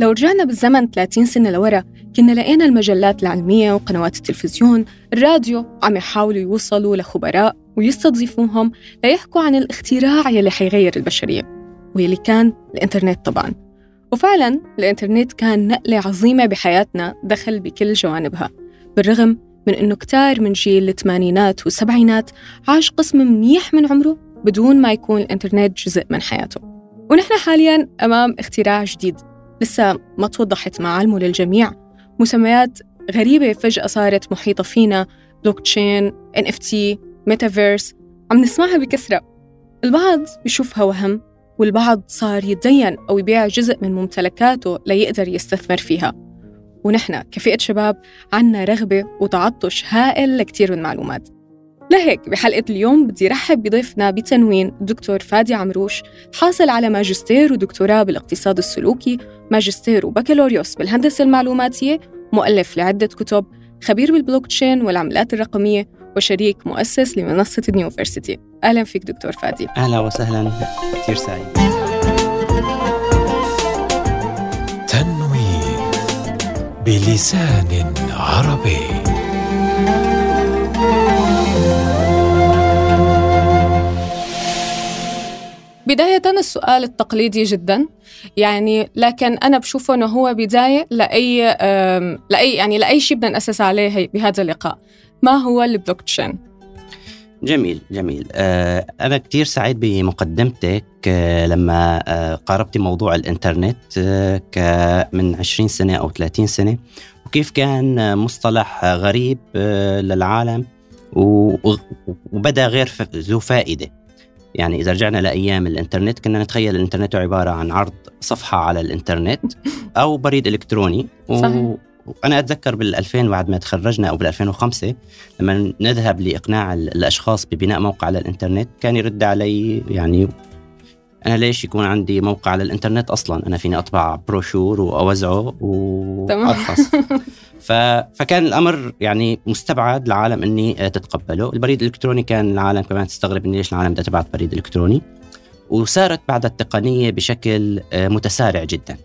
لو رجعنا بالزمن 30 سنة لورا كنا لقينا المجلات العلمية وقنوات التلفزيون الراديو عم يحاولوا يوصلوا لخبراء ويستضيفوهم ليحكوا عن الاختراع يلي حيغير البشرية، ويلي كان الإنترنت طبعاً. وفعلاً الإنترنت كان نقلة عظيمة بحياتنا، دخل بكل جوانبها، بالرغم من إنه كتار من جيل الثمانينات والسبعينات عاش قسم منيح من عمره بدون ما يكون الإنترنت جزء من حياته. ونحن حالياً أمام اختراع جديد لسه ما توضحت معالمه للجميع، مسميات غريبة فجأة صارت محيطة فينا، بلوكتشين، NFT، ميتافيرس، عم نسمعها بكثرة. البعض بيشوفها وهم، والبعض صار يتدين أو يبيع جزء من ممتلكاته ليقدر يستثمر فيها. ونحن كفئة شباب عنا رغبة وتعطش هائل لكتير من المعلومات. لهيك بحلقة اليوم بدي رحب بضيفنا بتنوين الدكتور فادي عمروش، حاصل على ماجستير ودكتوراه بالاقتصاد السلوكي، ماجستير وبكالوريوس بالهندسة المعلوماتية، مؤلف لعدة كتب، خبير بالبلوكتشين والعملات الرقمية، وشريك مؤسس لمنصة النيوفيرسيتي. أهلا فيك دكتور فادي. أهلا وسهلا، كتير سعيد. تنوين بلسان عربي. بداية السؤال التقليدي جدا يعني، لكن أنا بشوفه أنه هو بداية لأي شيء بدنا نأسس عليه بهذا اللقاء. ما هو البلوكتشين؟ جميل. أنا كتير سعيد بمقدمتك لما قاربت موضوع الإنترنت من 20 سنة أو 30 سنة، وكيف كان مصطلح غريب للعالم وبدأ غير ذو فائدة. يعني إذا رجعنا لأيام الإنترنت كنا نتخيل الإنترنت عبارة عن عرض صفحة على الإنترنت أو بريد إلكتروني. صحيح. وأنا أتذكر بال2000 بعد ما تخرجنا أو بال2005 لما نذهب لإقناع الأشخاص ببناء موقع على الإنترنت كان يرد علي يعني أنا ليش يكون عندي موقع على الإنترنت أصلاً؟ أنا فيني أطبع بروشور وأوزعه وأرخص. فكان الأمر يعني مستبعد العالم أني تتقبله. البريد الإلكتروني كان العالم كمان تستغرب أني ليش العالم بدها تبعت بريد إلكتروني، وصارت بعد التقنية بشكل متسارع جداً.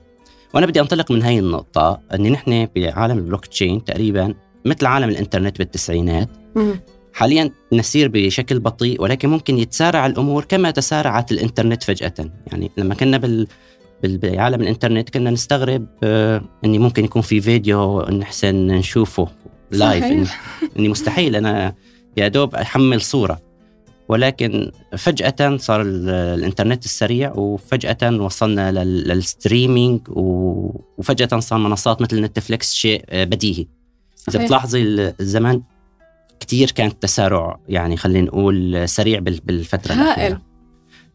وأنا بدي أنطلق من هاي النقطة أني نحن بعالم البلوكتشين تقريباً مثل عالم الإنترنت بال90s. حالياً نسير بشكل بطيء، ولكن ممكن يتسارع الأمور كما تسارعت الإنترنت فجأة. يعني لما كنا بالعالم الإنترنت كنا نستغرب أني ممكن يكون في فيديو نحسن نشوفه لايف، أني مستحيل أنا يا دوب أحمل صورة. ولكن فجأة صار الإنترنت السريع، وفجأة وصلنا للستريمينج، وفجأة صار منصات مثل نتفليكس شيء بديهي. إذا بتلاحظي الزمان كتير كان التسارع يعني خلينا نقول سريع بالفترة الأخيرة. هائل،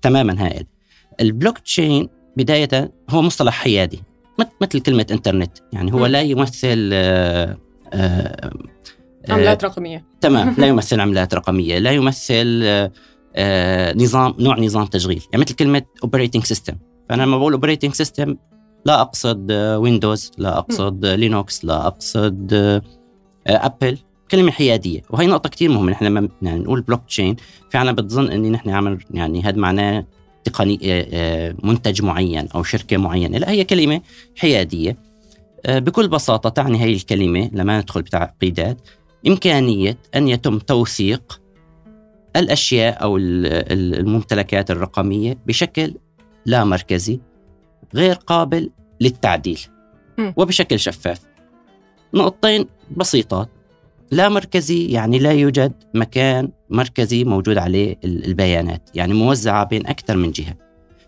تماما هائل. البلوكتشين بداية هو مصطلح حيادي مثل كلمة إنترنت، يعني هو لا يمثل عملات رقمية. تمام، لا يمثل عملات رقمية، لا يمثل نظام تشغيل، يعني مثل كلمة operating system. فأنا لما بقول operating system لا أقصد ويندوز، لا أقصد لينوكس، لا أقصد أبل. كلمة حيادية، وهي نقطة كتير مهمة. نحن لما يعني نقول بلوكتشين فعلا بتظن إني نحن عمل يعني هذا معناه تقني منتج معين أو شركة معينة، لا، هي كلمة حيادية بكل بساطة. تعني هاي الكلمة لما ندخل بتعقيدات إمكانية أن يتم توثيق الأشياء أو الممتلكات الرقمية بشكل لا مركزي غير قابل للتعديل وبشكل شفاف. نقطتين بسيطات. لا مركزي يعني لا يوجد مكان مركزي موجود عليه البيانات، يعني موزعة بين أكثر من جهة،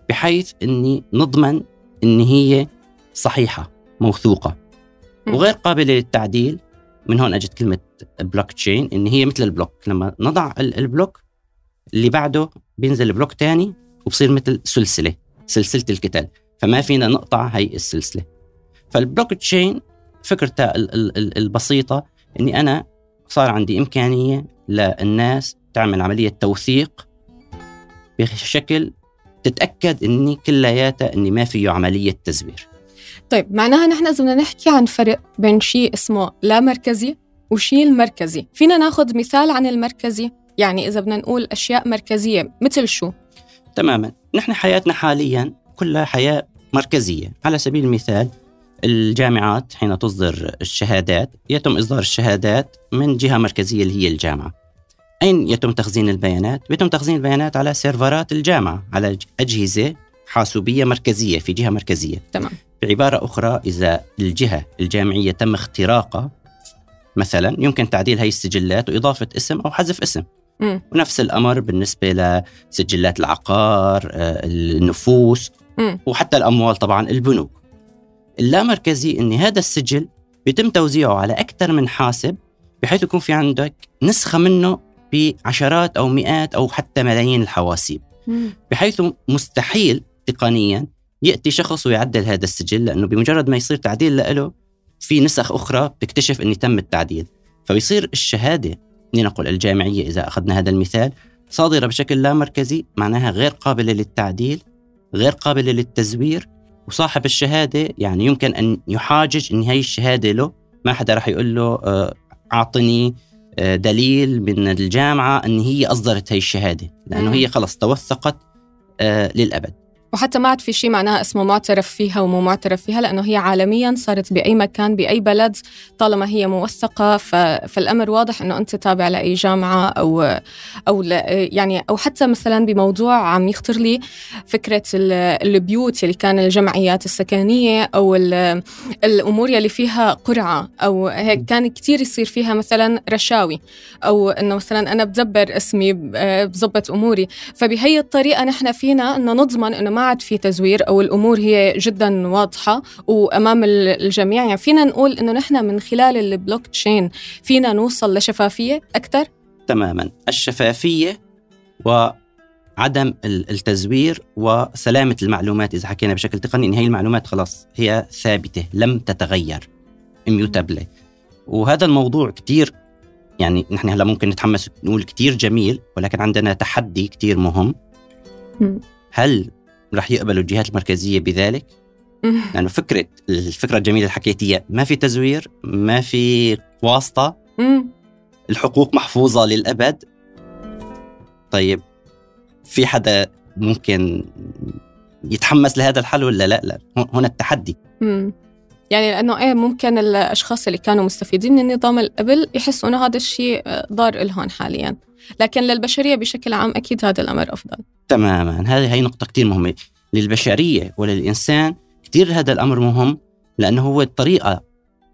بحيث أني نضمن أن هي صحيحة موثوقة وغير قابلة للتعديل. من هون أجت كلمة بلوكتشين، أن هي مثل البلوك. لما نضع البلوك اللي بعده بينزل بلوك تاني وبصير مثل سلسلة الكتل، فما فينا نقطع هاي السلسلة. فالبلوكتشين فكرتها البسيطة أني أنا صار عندي إمكانية للناس تعمل عملية توثيق بشكل تتأكد أني كلياتها أني ما فيه عملية تزوير. طيب، معناها نحن إذا بدنا نحكي عن فرق بين شيء اسمه لا مركزي وشيء المركزي، فينا ناخذ مثال عن المركزي؟ يعني إذا بدنا نقول أشياء مركزية مثل شو؟ تماماً، نحن حياتنا حالياً كلها حياة مركزية. على سبيل المثال الجامعات حين تصدر الشهادات يتم إصدار الشهادات من جهة مركزية اللي هي الجامعة. أين يتم تخزين البيانات؟ يتم تخزين البيانات على سيرفرات الجامعة، على أجهزة حاسوبية مركزية في جهة مركزية. تمام. بعبارة أخرى، إذا الجهة الجامعية تم اختراقها مثلا يمكن تعديل هاي السجلات وإضافة اسم أو حذف اسم. ونفس الأمر بالنسبة لسجلات العقار، النفوس، وحتى الأموال طبعا، البنوك. اللامركزي أن هذا السجل بيتم توزيعه على أكثر من حاسب بحيث يكون في عندك نسخة منه بعشرات أو مئات أو حتى ملايين الحواسيب، بحيث مستحيل تقنيا يأتي شخص ويعدل هذا السجل، لأنه بمجرد ما يصير تعديل له في نسخ أخرى بتكتشف أن تم التعديل. فبيصير الشهادة لنقول الجامعية إذا أخذنا هذا المثال صادرة بشكل لا مركزي، معناها غير قابلة للتعديل، غير قابلة للتزوير، وصاحب الشهادة يعني يمكن أن يحاجج أن هاي الشهادة له، ما حدا رح يقول له أعطني دليل من الجامعة أن هي أصدرت هاي الشهادة، لأنه هي خلص توثقت للأبد. وحتى ما عاد في شيء معناها اسمه معترف فيها ومو معترف فيها، لأنه هي عالميا صارت بأي مكان بأي بلد، طالما هي موثقة فالأمر واضح أنه أنت تابع لأي جامعة أو يعني أو حتى مثلا بموضوع عم يخطر لي فكرة البيوت اللي كان الجمعيات السكنية أو الأمور اللي فيها قرعة أو هيك، كان كتير يصير فيها مثلا رشاوي، أو أنه مثلا أنا بدبر اسمي بزبط أموري. فبهي الطريقة نحن فينا أنه نضمن أنه ما عاد في تزوير أو الأمور هي جدا واضحة وأمام الجميع. يعني فينا نقول إنه نحن من خلال البلوك تشين فينا نوصل لشفافية أكثر. تماما، الشفافية وعدم التزوير وسلامة المعلومات. إذا حكينا بشكل تقني إن هي المعلومات خلاص هي ثابتة لم تتغير، immutable. وهذا الموضوع كتير يعني نحن هلا ممكن نتحمس نقول كتير جميل، ولكن عندنا تحدي كتير مهم. هل رح يقبلوا الجهات المركزية بذلك؟ لأنه الفكرة الجميلة الحكيتية، ما في تزوير، ما في واسطة، الحقوق محفوظة للأبد. طيب في حدا ممكن يتحمس لهذا الحل ولا لا؟ لا، هنا التحدي. يعني لأنه ممكن الأشخاص اللي كانوا مستفيدين من النظام قبل يحسوا أنه هذا الشيء ضار إلهون حالياً، لكن للبشرية بشكل عام أكيد هذا الأمر أفضل. تماماً، هذه هي نقطة كتير مهمة للبشرية وللإنسان، كتير هذا الأمر مهم، لأنه هو الطريقة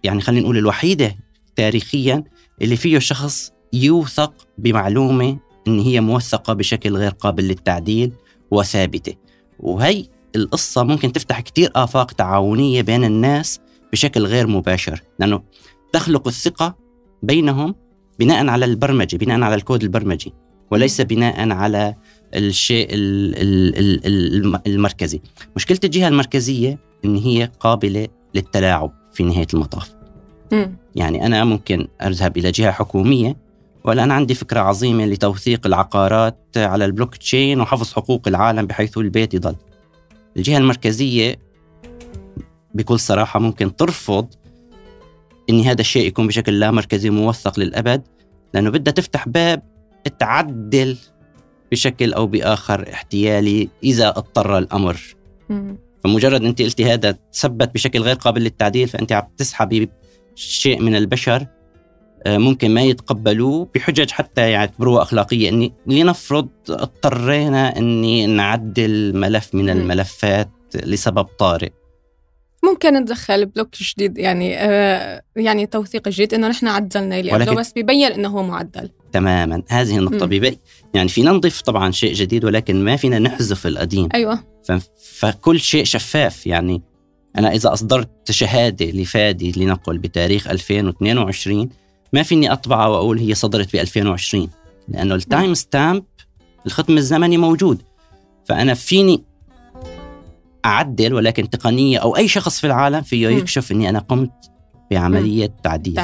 يعني خلينا نقول الوحيدة تاريخياً اللي فيه الشخص يوثق بمعلومة إن هي موثقة بشكل غير قابل للتعديل وثابتة. وهي القصة ممكن تفتح كتير آفاق تعاونية بين الناس بشكل غير مباشر، لأنه تخلق الثقة بينهم بناء على البرمجة، بناء على الكود البرمجي، وليس بناء على الشيء المركزي. مشكلة الجهة المركزية إن هي قابلة للتلاعب في نهاية المطاف. يعني أنا ممكن أذهب إلى جهة حكومية ولا أنا عندي فكرة عظيمة لتوثيق العقارات على البلوك تشين وحفظ حقوق العالم بحيث البيت يضل. الجهة المركزية بكل صراحة ممكن ترفض إن هذا الشيء يكون بشكل لا مركزي موثق للأبد، لأنه بدها تفتح باب تعدل بشكل أو بآخر احتيالي إذا اضطر الأمر. فمجرد أنت قلتي هذا تثبت بشكل غير قابل للتعديل، فأنت عم تسحبي شيء من البشر ممكن ما يتقبلوه بحجج حتى يعتبروها أخلاقية. إني لنفرض اضطرينا إني نعدل ملف من الملفات لسبب طارئ، ممكن ندخل بلوك جديد يعني توثيق جديد إنه نحن عدلنا اللي قبله بس بيبين إنه هو معدل. تماماً، هذه النقطة بيبين يعني فينا نضيف طبعاً شيء جديد، ولكن ما فينا نحذف القديم. أيوة. فكل شيء شفاف. يعني أنا إذا أصدرت شهادة لفادي لنقل بتاريخ 2022 ما فيني أطبعها وأقول هي صدرت ب 2020، لأنه التايم ستامب الختم الزمني موجود. فأنا فيني أعدل، ولكن تقنية أو أي شخص في العالم فيه يكشف أني أنا قمت بعملية تعديل.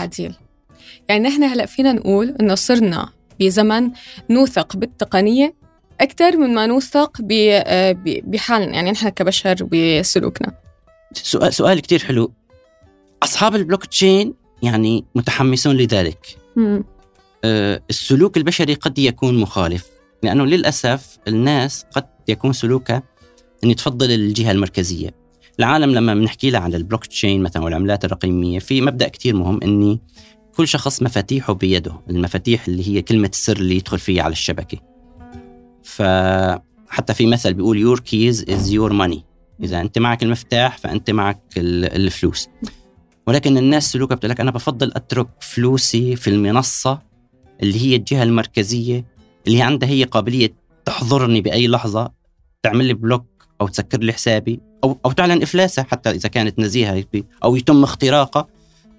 يعني نحن هلأ فينا نقول أنه صرنا بزمن نوثق بالتقنية أكثر من ما نوثق بحالنا، يعني نحن كبشر بسلوكنا. سؤال كتير حلو. أصحاب البلوكتشين يعني متحمسون لذلك. السلوك البشري قد يكون مخالف، لأنه للأسف الناس قد يكون سلوكها أن يتفضل الجهة المركزية. العالم لما بنحكي له عن البلوك تشين مثلا والعملات الرقميه، في مبدا كتير مهم اني كل شخص مفاتيحه بيده، المفاتيح اللي هي كلمه السر اللي يدخل فيها على الشبكه. فحتى في مثل بيقول يور كيز از يور ماني، اذا انت معك المفتاح فانت معك الفلوس. ولكن الناس سلوكها بتقول لك انا بفضل اترك فلوسي في المنصه اللي هي الجهه المركزيه اللي عندها هي قابليه تحضرني باي لحظه، تعمل لي بلوك او تسكر لي حسابي او تعلن افلاسها حتى اذا كانت نزيهه او يتم اختراقها،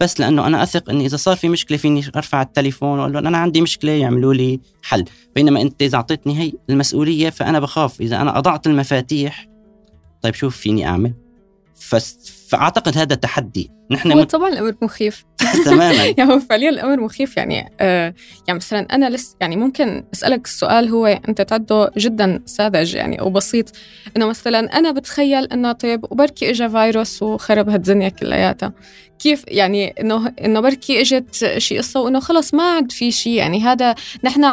بس لانه انا اثق اني اذا صار في مشكله فيني ارفع التليفون واقول له انا عندي مشكله يعملوا لي حل. بينما انت اذا اعطيتني هي المسؤوليه فانا بخاف اذا انا اضعت المفاتيح طيب شو فيني اعمل؟ فاعتقد هذا تحدي. نحن هو طبعا الامر مخيف تماما يعني هو فعليا الامر مخيف. يعني يعني مثلا انا لسه يعني ممكن اسالك السؤال هو انت تعده جدا ساذج يعني او بسيط، انه مثلا انا بتخيل انه طيب وبركي اجى فيروس وخرب هالدنيا كلياتها، كيف يعني انه بركي اجت شيء قصه وانه خلص ما عاد في شيء. يعني هذا نحن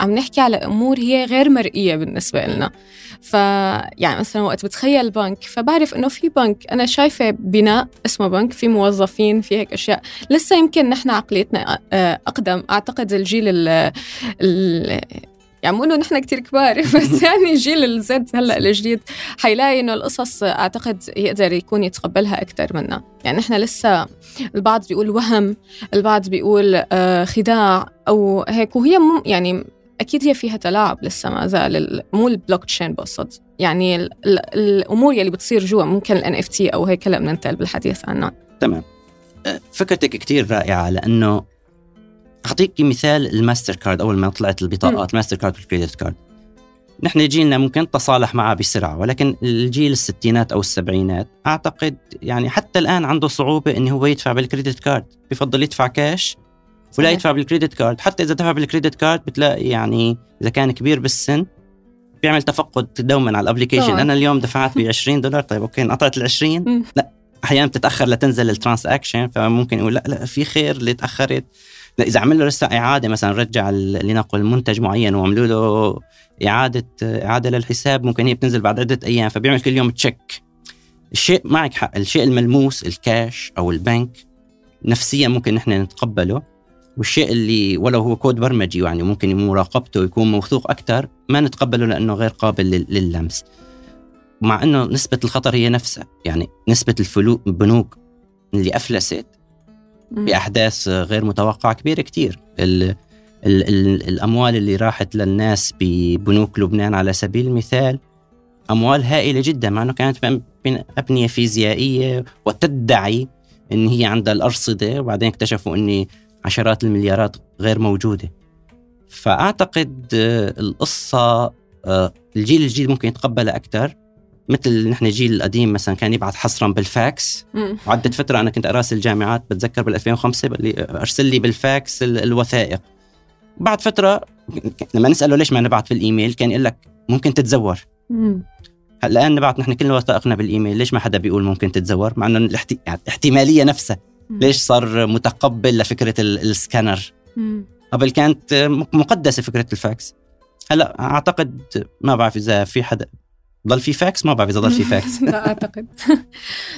عم نحكي على امور هي غير مرئيه بالنسبه لنا. ف يعني مثلا وقت بتخيل بنك فبعرف انه في بنك، انا شايفه بناء اسمه بنك، في موظفين، في هيك اشياء. لسه يمكن نحن عقليتنا اقدم، اعتقد الجيل يعني مو انه نحن كتير كبار بس يعني جيل الزد هلا الجديد حيلاقي انه القصص اعتقد يقدر يكون يتقبلها اكثر منا. يعني نحن لسه البعض بيقول وهم، البعض بيقول خداع او هيك، وهي يعني اكيد هي فيها تلاعب لسه ما زال، مو البلوك تشين بقصد يعني الامور يلي بتصير جوا ممكن NFT او هيك هلا بننتقل بالحديث عنها. تمام، فكرتك كتير رائعه، لانه اعطيك مثال الماستر كارد. اول ما طلعت البطاقات ماستر كارد والكريدت كارد، نحن جيلنا ممكن تصالح معه بسرعه، ولكن الجيل الستينات او السبعينات اعتقد يعني حتى الان عنده صعوبه انه هو يدفع بالكريدت كارد، بفضل يدفع كاش ولا يدفع بالكريدت كارد. حتى إذا دفع بالكريدت كارد بتلاقي يعني إذا كان كبير بالسن بيعمل تفقد دوما على الابليكيشن، أنا اليوم دفعت $20 طيب أوكي انقطعت ال20، لا أحيانا بتتأخر لتنزل الترانساكشن، فممكن يقول لا في خير اللي تأخرت. لا إذا عمل له لسه إعادة، مثلا رجع لنقل منتج معين وعملوا له إعادة للحساب، ممكن هي بتنزل بعد عدة أيام، فبيعمل كل يوم تشيك. الشيء معك حق، الشيء الملموس الكاش أو البنك نفسيا ممكن نحن نتقبله، والشيء اللي ولو هو كود برمجي يعني ممكن مراقبته ويكون موثوق أكتر ما نتقبله لأنه غير قابل لللمس، مع أنه نسبة الخطر هي نفسها. يعني نسبة البنوك اللي أفلست بأحداث غير متوقعة كبيرة كتير، الأموال اللي راحت للناس ببنوك لبنان على سبيل المثال أموال هائلة جدا، مع أنه كانت أبنية فيزيائية وتدعي أن هي عندها الأرصدة، وبعدين اكتشفوا أن عشرات المليارات غير موجودة. فأعتقد القصة الجيل الجديد ممكن يتقبلها أكتر، مثل نحن الجيل القديم مثلا كان يبعث حصرا بالفاكس، وعدت فترة أنا كنت أراسل الجامعات بتذكر بال2005 أرسل لي بالفاكس الوثائق. بعد فترة لما نسأله ليش ما نبعث بالإيميل كان يقول لك ممكن تتزور. الآن نبعث نحن كل وثائقنا بالإيميل، ليش ما حدا بيقول ممكن تتزور؟ مع أنه الاحتمالية نفسها. ليش صار متقبل لفكرة السكانر؟ قبل كانت مقدسة فكرة الفاكس. هلا أعتقد ما بعرف إذا في حدا ضل في فاكس، ما بعرف إذا ضل في فاكس لا أعتقد.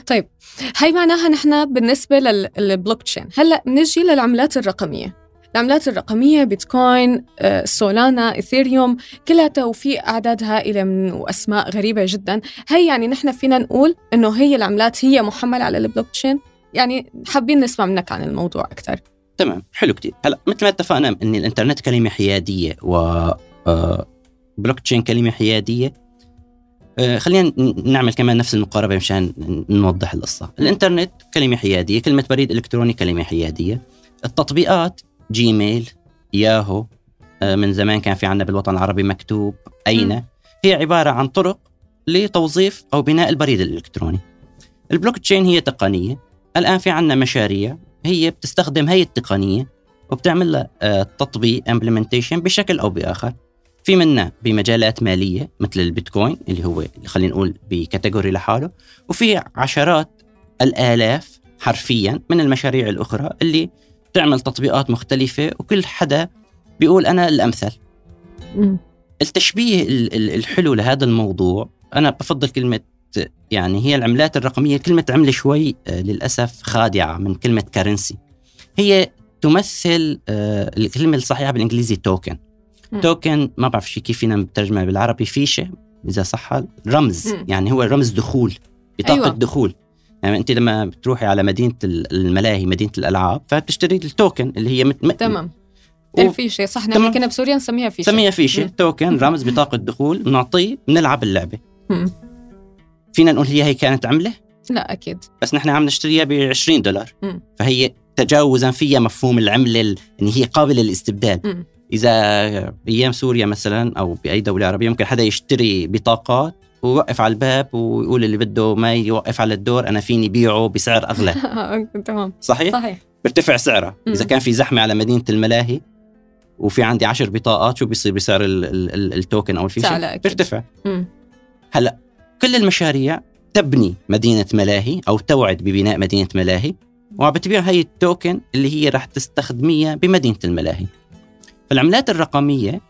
طيب هاي معناها نحن بالنسبة للبلوكتشين. هلا نجي للعملات الرقمية. العملات الرقمية بيتكوين، سولانا، إثيريوم، كلها وفي أعداد هائلة من وأسماء غريبة جدا. هي يعني نحن فينا نقول إنه هي العملات هي محملة على البلوكتشين. يعني حابين نسمع منك عن الموضوع أكثر. تمام، حلو كتير. هلا مثل ما اتفقنا إن الإنترنت كلمة حيادية و بلوكتشين كلمة حيادية، خلينا نعمل كمان نفس المقاربة مشان نوضح القصة. الإنترنت كلمة حيادية، كلمة بريد إلكتروني كلمة حيادية، التطبيقات جيميل، ياهو، من زمان كان في عنا بالوطن العربي مكتوب، أين هي عبارة عن طرق لتوظيف أو بناء البريد الإلكتروني. البلوكتشين هي تقنية، الآن في عنا مشاريع هي بتستخدم هاي التقنية وبتعمل لها تطبيق implementation بشكل أو بآخر. في منها بمجالات مالية مثل البيتكوين اللي هو خلينا نقول بكاتيجوري لحاله، وفي عشرات الآلاف حرفيا من المشاريع الأخرى اللي بتعمل تطبيقات مختلفة، وكل حدا بيقول أنا الأمثل. التشبيه الحلو لهذا الموضوع، أنا بفضل كلمة يعني هي العملات الرقمية، كلمة عملة شوي للأسف خادعة من كلمة كارنسي. هي تمثل الكلمة الصحيحة بالإنجليزي توكن. توكن ما بعرف شي كيف فينا نترجمها بالعربي، فيشة إذا صح، رمز. يعني هو رمز دخول، بطاقة أيوة. دخول. يعني أنت لما بتروحي على مدينة الملاهي، مدينة الألعاب، فبتشتري التوكن اللي هي تمام الفيشة، صح. نحن كنا بسوريا نسميها فيشة، سميها فيشة. توكن، رمز، بطاقة دخول، بنعطيه بنلعب اللعبة. فينا نقول هي كانت عملة؟ لا أكيد، بس نحن عم نشتريها $20. فهي تجاوزا فيها مفهوم العملة إن هي قابلة للاستبدال. إذا أيام سوريا مثلا أو بأي دولة عربية ممكن حدا يشتري بطاقات ويوقف على الباب ويقول اللي بده ما يوقف على الدور أنا فيني بيعه بسعر أغلى. تمام صحيح. بيرتفع سعره. إذا كان في زحمة على مدينة الملاهي وفي عندي 10 بطاقات، شو بيصير بسعر التوكن أو الفيشة؟ بيرتفع. هلأ كل المشاريع تبني مدينة ملاهي أو توعد ببناء مدينة ملاهي، وبتبيع هاي التوكن اللي هي راح تستخدميها بمدينة الملاهي. فالعملات الرقمية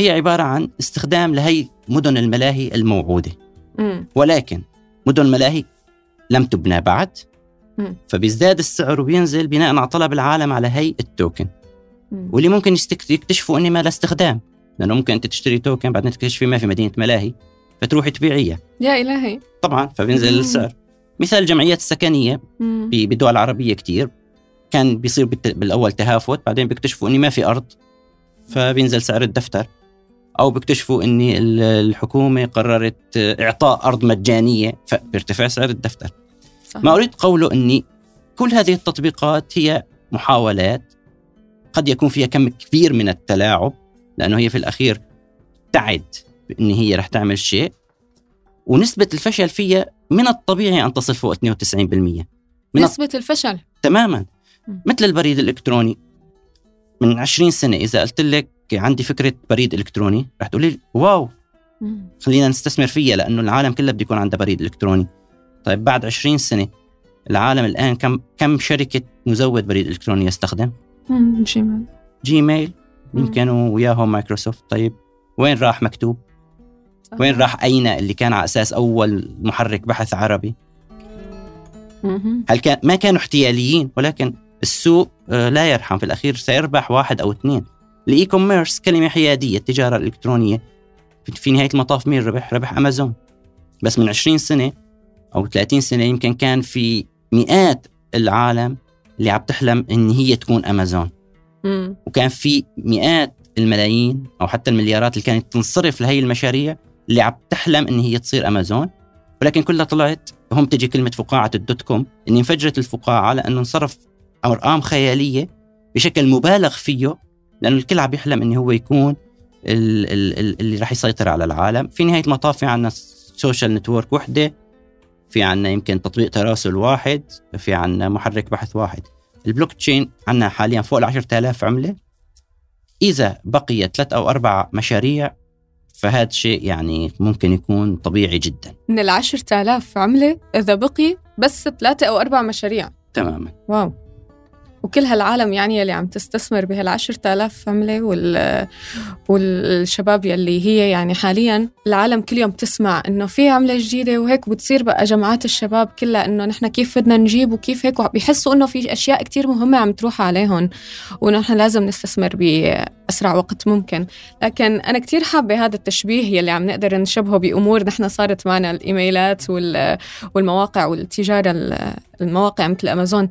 هي عبارة عن استخدام لهي مدن الملاهي الموعودة، ولكن مدن الملاهي لم تبنى بعد، فبيزداد السعر وبينزل بناء على طلب العالم على هاي التوكن. واللي ممكن يكتشفوا أنه ما لا استخدام، لأنه ممكن أنت تشتري توكن بعدين تكتشفي ما في مدينة ملاهي فتروحي تبيعيها. يا إلهي. طبعا فبينزل السعر. مثال الجمعيات السكنية بدول عربية كتير كان بيصير بالأول تهافت، بعدين بيكتشفوا أني ما في أرض فبينزل سعر الدفتر، أو بيكتشفوا أني الحكومة قررت إعطاء أرض مجانية فبيرتفع سعر الدفتر. صحيح. ما أريد قوله أني كل هذه التطبيقات هي محاولات قد يكون فيها كم كبير من التلاعب، لأنه هي في الأخير تعد بأن هي رح تعمل شيء، ونسبة الفشل فيها من الطبيعي أن تصل فوق 92%. نسبة الفشل تماما. مثل البريد الإلكتروني من 20 سنة إذا قلت لك عندي فكرة بريد إلكتروني رح تقولي واو خلينا نستثمر فيها لأنه العالم كله بده يكون عنده بريد إلكتروني. طيب بعد 20 سنة العالم الآن كم شركة مزود بريد إلكتروني يستخدم؟ جيميل يمكن، وياهو، مايكروسوفت. طيب وين راح مكتوب؟ وين راح أين اللي كان على أساس أول محرك بحث عربي؟ هل كان ما كانوا احتياليين؟ ولكن السوق لا يرحم، في الأخير سيربح واحد أو اثنين. الإي كوميرس كلمة حيادية، التجارة الإلكترونية في نهاية المطاف مين ربح؟ ربح أمازون. بس من 20 سنة أو 30 سنة يمكن كان في مئات العالم اللي عم تحلم إن هي تكون أمازون، وكان في مئات الملايين أو حتى المليارات اللي كانت تنصرف لهي المشاريع اللي عم تحلم إن هي تصير أمازون، ولكن كلها طلعت هم تجي كلمة فقاعة .com إن انفجرت الفقاعة لأنه انصرف أرقام خيالية بشكل مبالغ فيه، لأنه الكل عم يحلم إن هو يكون اللي راح يسيطر على العالم. في نهاية المطاف في عنا سوشيال نتورك وحدة، في عنا يمكن تطبيق تراسل واحد، في عنا محرك بحث واحد. البلوكتشين عنا حاليا فوق 10,000 عملة. إذا بقيت 3 أو 4 مشاريع فهذا شيء يعني ممكن يكون طبيعي جدا. من 10,000 عملة إذا بقي بس 3 أو 4 مشاريع. تماما. واو. وكل هالعالم يعني اللي عم تستثمر بهال10,000 عملة والشباب يلي هي يعني حاليا العالم كل يوم تسمع إنه في عملة جديدة وهيك، بتصير بقى جماعات الشباب كلها إنه نحن كيف بدنا نجيب وكيف هيك، وبيحسوا إنه في أشياء كتير مهمة عم تروح عليهم ونحن لازم نستثمر بأسرع وقت ممكن. لكن أنا كتير حابة هذا التشبيه يلي عم نقدر نشبهه بأمور نحن صارت معنا، الإيميلات والمواقع والتجارة، المواقع مثل أمازون.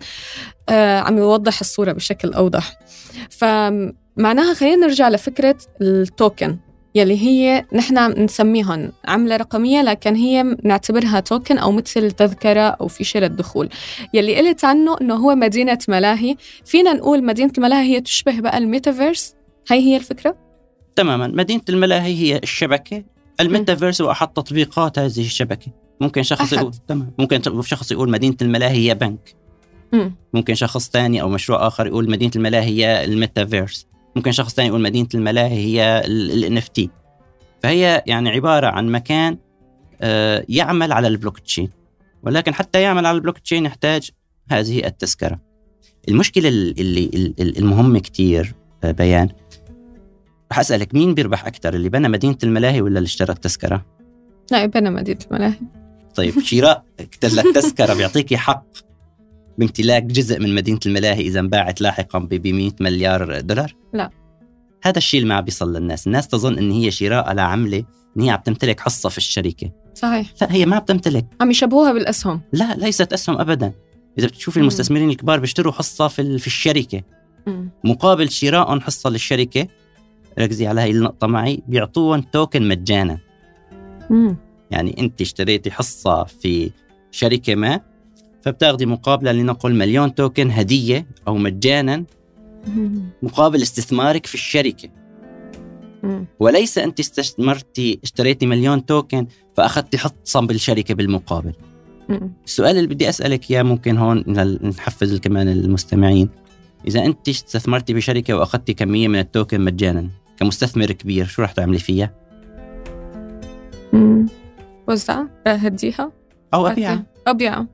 عم يوضح الصورة بشكل أوضح. فمعناها خلينا نرجع لفكرة التوكن يلي هي نحن نسميهن عملة رقمية، لكن هي نعتبرها توكن أو مثل تذكرة أو فيشة للدخول. يلي قلت عنه إنه هو مدينة ملاهي، فينا نقول مدينة الملاهي هي تشبه بقى الميتافيرس. هي الفكرة تماما. مدينة الملاهي هي الشبكة، الميتافيرس وأحد تطبيقات هذه الشبكة. ممكن شخص يقول تمام، ممكن شخص يقول مدينة الملاهي هي بنك، ممكن شخص تاني أو مشروع آخر يقول مدينة الملاهي هي الميتافيرس، ممكن شخص تاني يقول مدينة الملاهي هي NFT. فهي يعني عبارة عن مكان يعمل على البلوكتشين، ولكن حتى يعمل على البلوكتشين يحتاج هذه التذكرة. المشكلة المهمة كتير بيان. حسألك مين بيربح أكتر، اللي بنى مدينة الملاهي ولا اللي اشترى التذكرة؟ لا، بنى مدينة الملاهي. طيب شراء التذكرة بيعطيكي حق بامتلاك جزء من مدينة الملاهي إذا انباعت لاحقا ب$100 مليار. لا، هذا الشيء اللي ما بيصل للناس. الناس تظن إن هي شراء لعملة، إن هي عم تمتلك حصة في الشركة. صحيح، لا هي ما بتمتلك، عم يشبهوها بالأسهم. لا، ليست أسهم أبدا. إذا بتشوفي المستثمرين الكبار بيشتروا حصة في الشركة مقابل شراء حصة للشركة. ركزي على هاي النقطة معي، بيعطوهم توكن مجانا. يعني أنت اشتريتي حصة في شركة ما، فبتاخدي مقابلة لنقول 1,000,000 توكن هدية أو مجانا مقابل استثمارك في الشركة. وليس أنت استثمرتي اشتريتي 1,000,000 توكن فأخذتي حصة بالشركة بالمقابل. السؤال اللي بدي أسألك يا ممكن هون نحفز كمان المستمعين، إذا أنت استثمرتي بشركة وأخذتي كمية من التوكن مجانا كمستثمر كبير، شو رح تعملي فيها؟ وزعها، هديها، أو أبيعها. أبيعها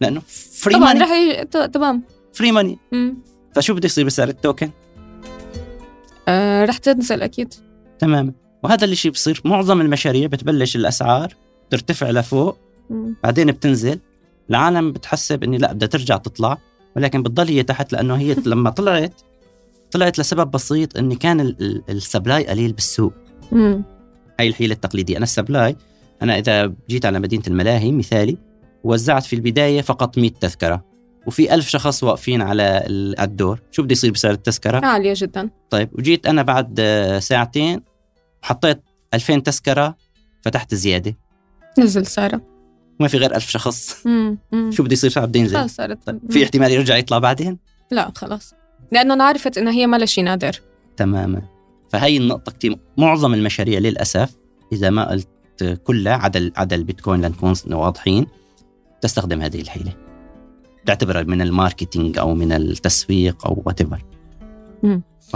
لأنه فري طبعا ماني. رح تمام فري ماني. فشو بدي يصير بسعر التوكن؟ رح تنزل أكيد. تمام. وهذا اللي شي بصير معظم المشاريع، بتبلش الأسعار ترتفع لفوق، بعدين بتنزل. العالم بتحسب إني لا بدها ترجع تطلع، ولكن بتضل هي تحت، لأنه هي لما طلعت لسبب بسيط، إن كان السبلاي قليل بالسوق. هاي الحيلة التقليدية. أنا السبلاي، أنا إذا جيت على مدينة الملاهي مثالي، وزعت في البداية فقط 100 تذكرة وفي 1000 شخص واقفين على الدور، شو بدي يصير بسعر التذكرة؟ عالية جدا. طيب، وجيت أنا بعد ساعتين حطيت 2000 تذكرة، فتحت زيادة، نزل سعره، ما في غير 1000 شخص. شو بدي يصير؟ سعر بدي ينزل. طيب، في احتمال يرجع يطلع بعدين؟ لا خلاص، لأنه أنا عرفت إن هي ما لشي نادر. تماما. فهي النقطة كتير معظم المشاريع للأسف، إذا ما قلت كلها عدا البيتكوين لنكون واضحين، تستخدم هذه الحيلة، تعتبرها من الماركتينج أو من التسويق أو whatever.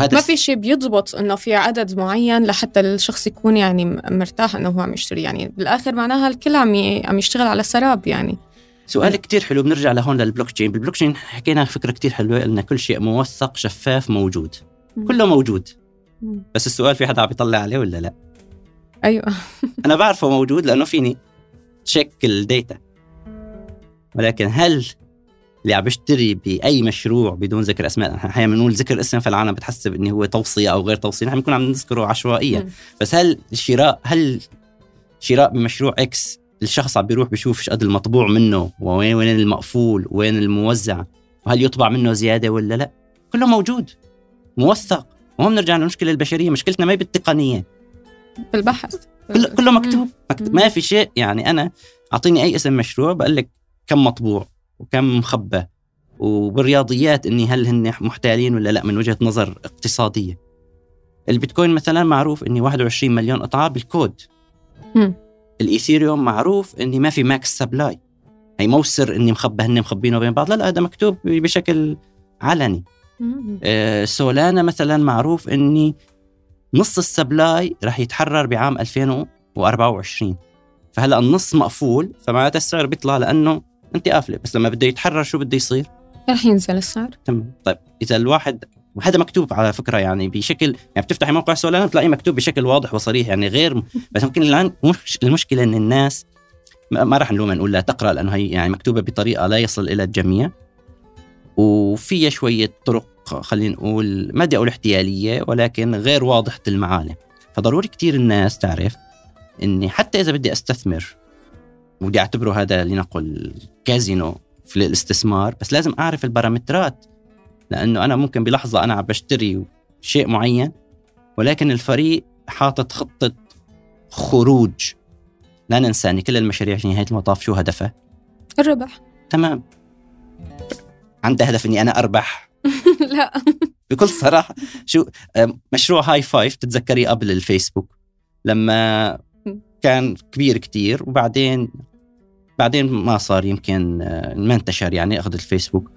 ما في شيء بيضبط إنه في عدد معين لحتى الشخص يكون يعني مرتاح إنه هو عم يشتري. يعني بالآخر معناها الكل عم يشتغل على سراب. يعني سؤال كتير حلو، بنرجع لهون للبلوكتشين. بالبلوكتشين حكينا فكرة كتير حلوة، إن كل شيء موثق شفاف موجود. كله موجود، بس السؤال في حدا عم يطلع عليه ولا لا؟ أيوة. أنا بعرفه موجود لأنه فيني تشيك الداتا، ولكن هل اللي عم يشتري بأي مشروع بدون ذكر أسماء، احنا بنقول ذكر اسم فالعالم بتحسب إنه هو توصية أو غير توصية، نحن بنكون عم نذكره عشوائيا. بس هل شراء بمشروع إكس، الشخص عم بيروح بيشوف إيش قد المطبوع منه، وين المقفول، وين الموزع، وهل يطبع منه زيادة ولا لا؟ كله موجود موثق. وهم نرجع للمشكلة البشرية، مشكلتنا ما هي بالتقنية، بالبحث. كله مكتوب. ما في شيء، يعني أنا أعطيني أي اسم مشروع بقول لك كم مطبوع وكم مخبى، وبالرياضيات إني هل هن محتالين ولا لا من وجهة نظر اقتصادية. البيتكوين مثلا معروف إني 21 مليون قطعة بالكود. الإثيريوم معروف إني ما في ماكس سبلاي، هي مو سر إني مخبى، هن مخبينه بين بعض، لا هذا مكتوب بشكل علني. سولانا مثلا معروف إني نص السبلاي رح يتحرر بعام 2024، فهلأ النص مقفول، فمعناته السعر بيطلع لأنه أنت قافلة. بس لما بده يتحرر شو بده يصير؟ رح ينزل السعر. تمام. طيب، إذا الواحد، وهذا مكتوب على فكرة، يعني بشكل، يعني بتفتحي موقع سولانا بتلاقيه مكتوب بشكل واضح وصريح، يعني غير بس ممكن الآن المشكلة إن الناس ما رح نلوم نقول لا تقرأ، لأنه هي يعني مكتوبة بطريقة لا يصل إلى الجميع، وفيها شوية طرق خلينا نقول ما بدي أقول احتيالية، ولكن غير واضحة المعالم. فضروري كتير الناس تعرف إني حتى إذا بدي أستثمر، ودي أعتبره هذا لنقل كازينو في الاستثمار، بس لازم أعرف البارامترات، لأنه أنا ممكن بلحظة أنا عم بشتري شيء معين، ولكن الفريق حاطط خطة خروج. لا ننسى إن كل المشاريع في نهاية المطاف شو هدفها؟ الربح. تمام. عندها هدف إني أنا أربح؟ لا. بكل صراحة، شو مشروع هاي فايف، تتذكري قبل الفيسبوك لما كان كبير كتير، وبعدين ما صار، يمكن ما انتشر، يعني أخذ الفيسبوك.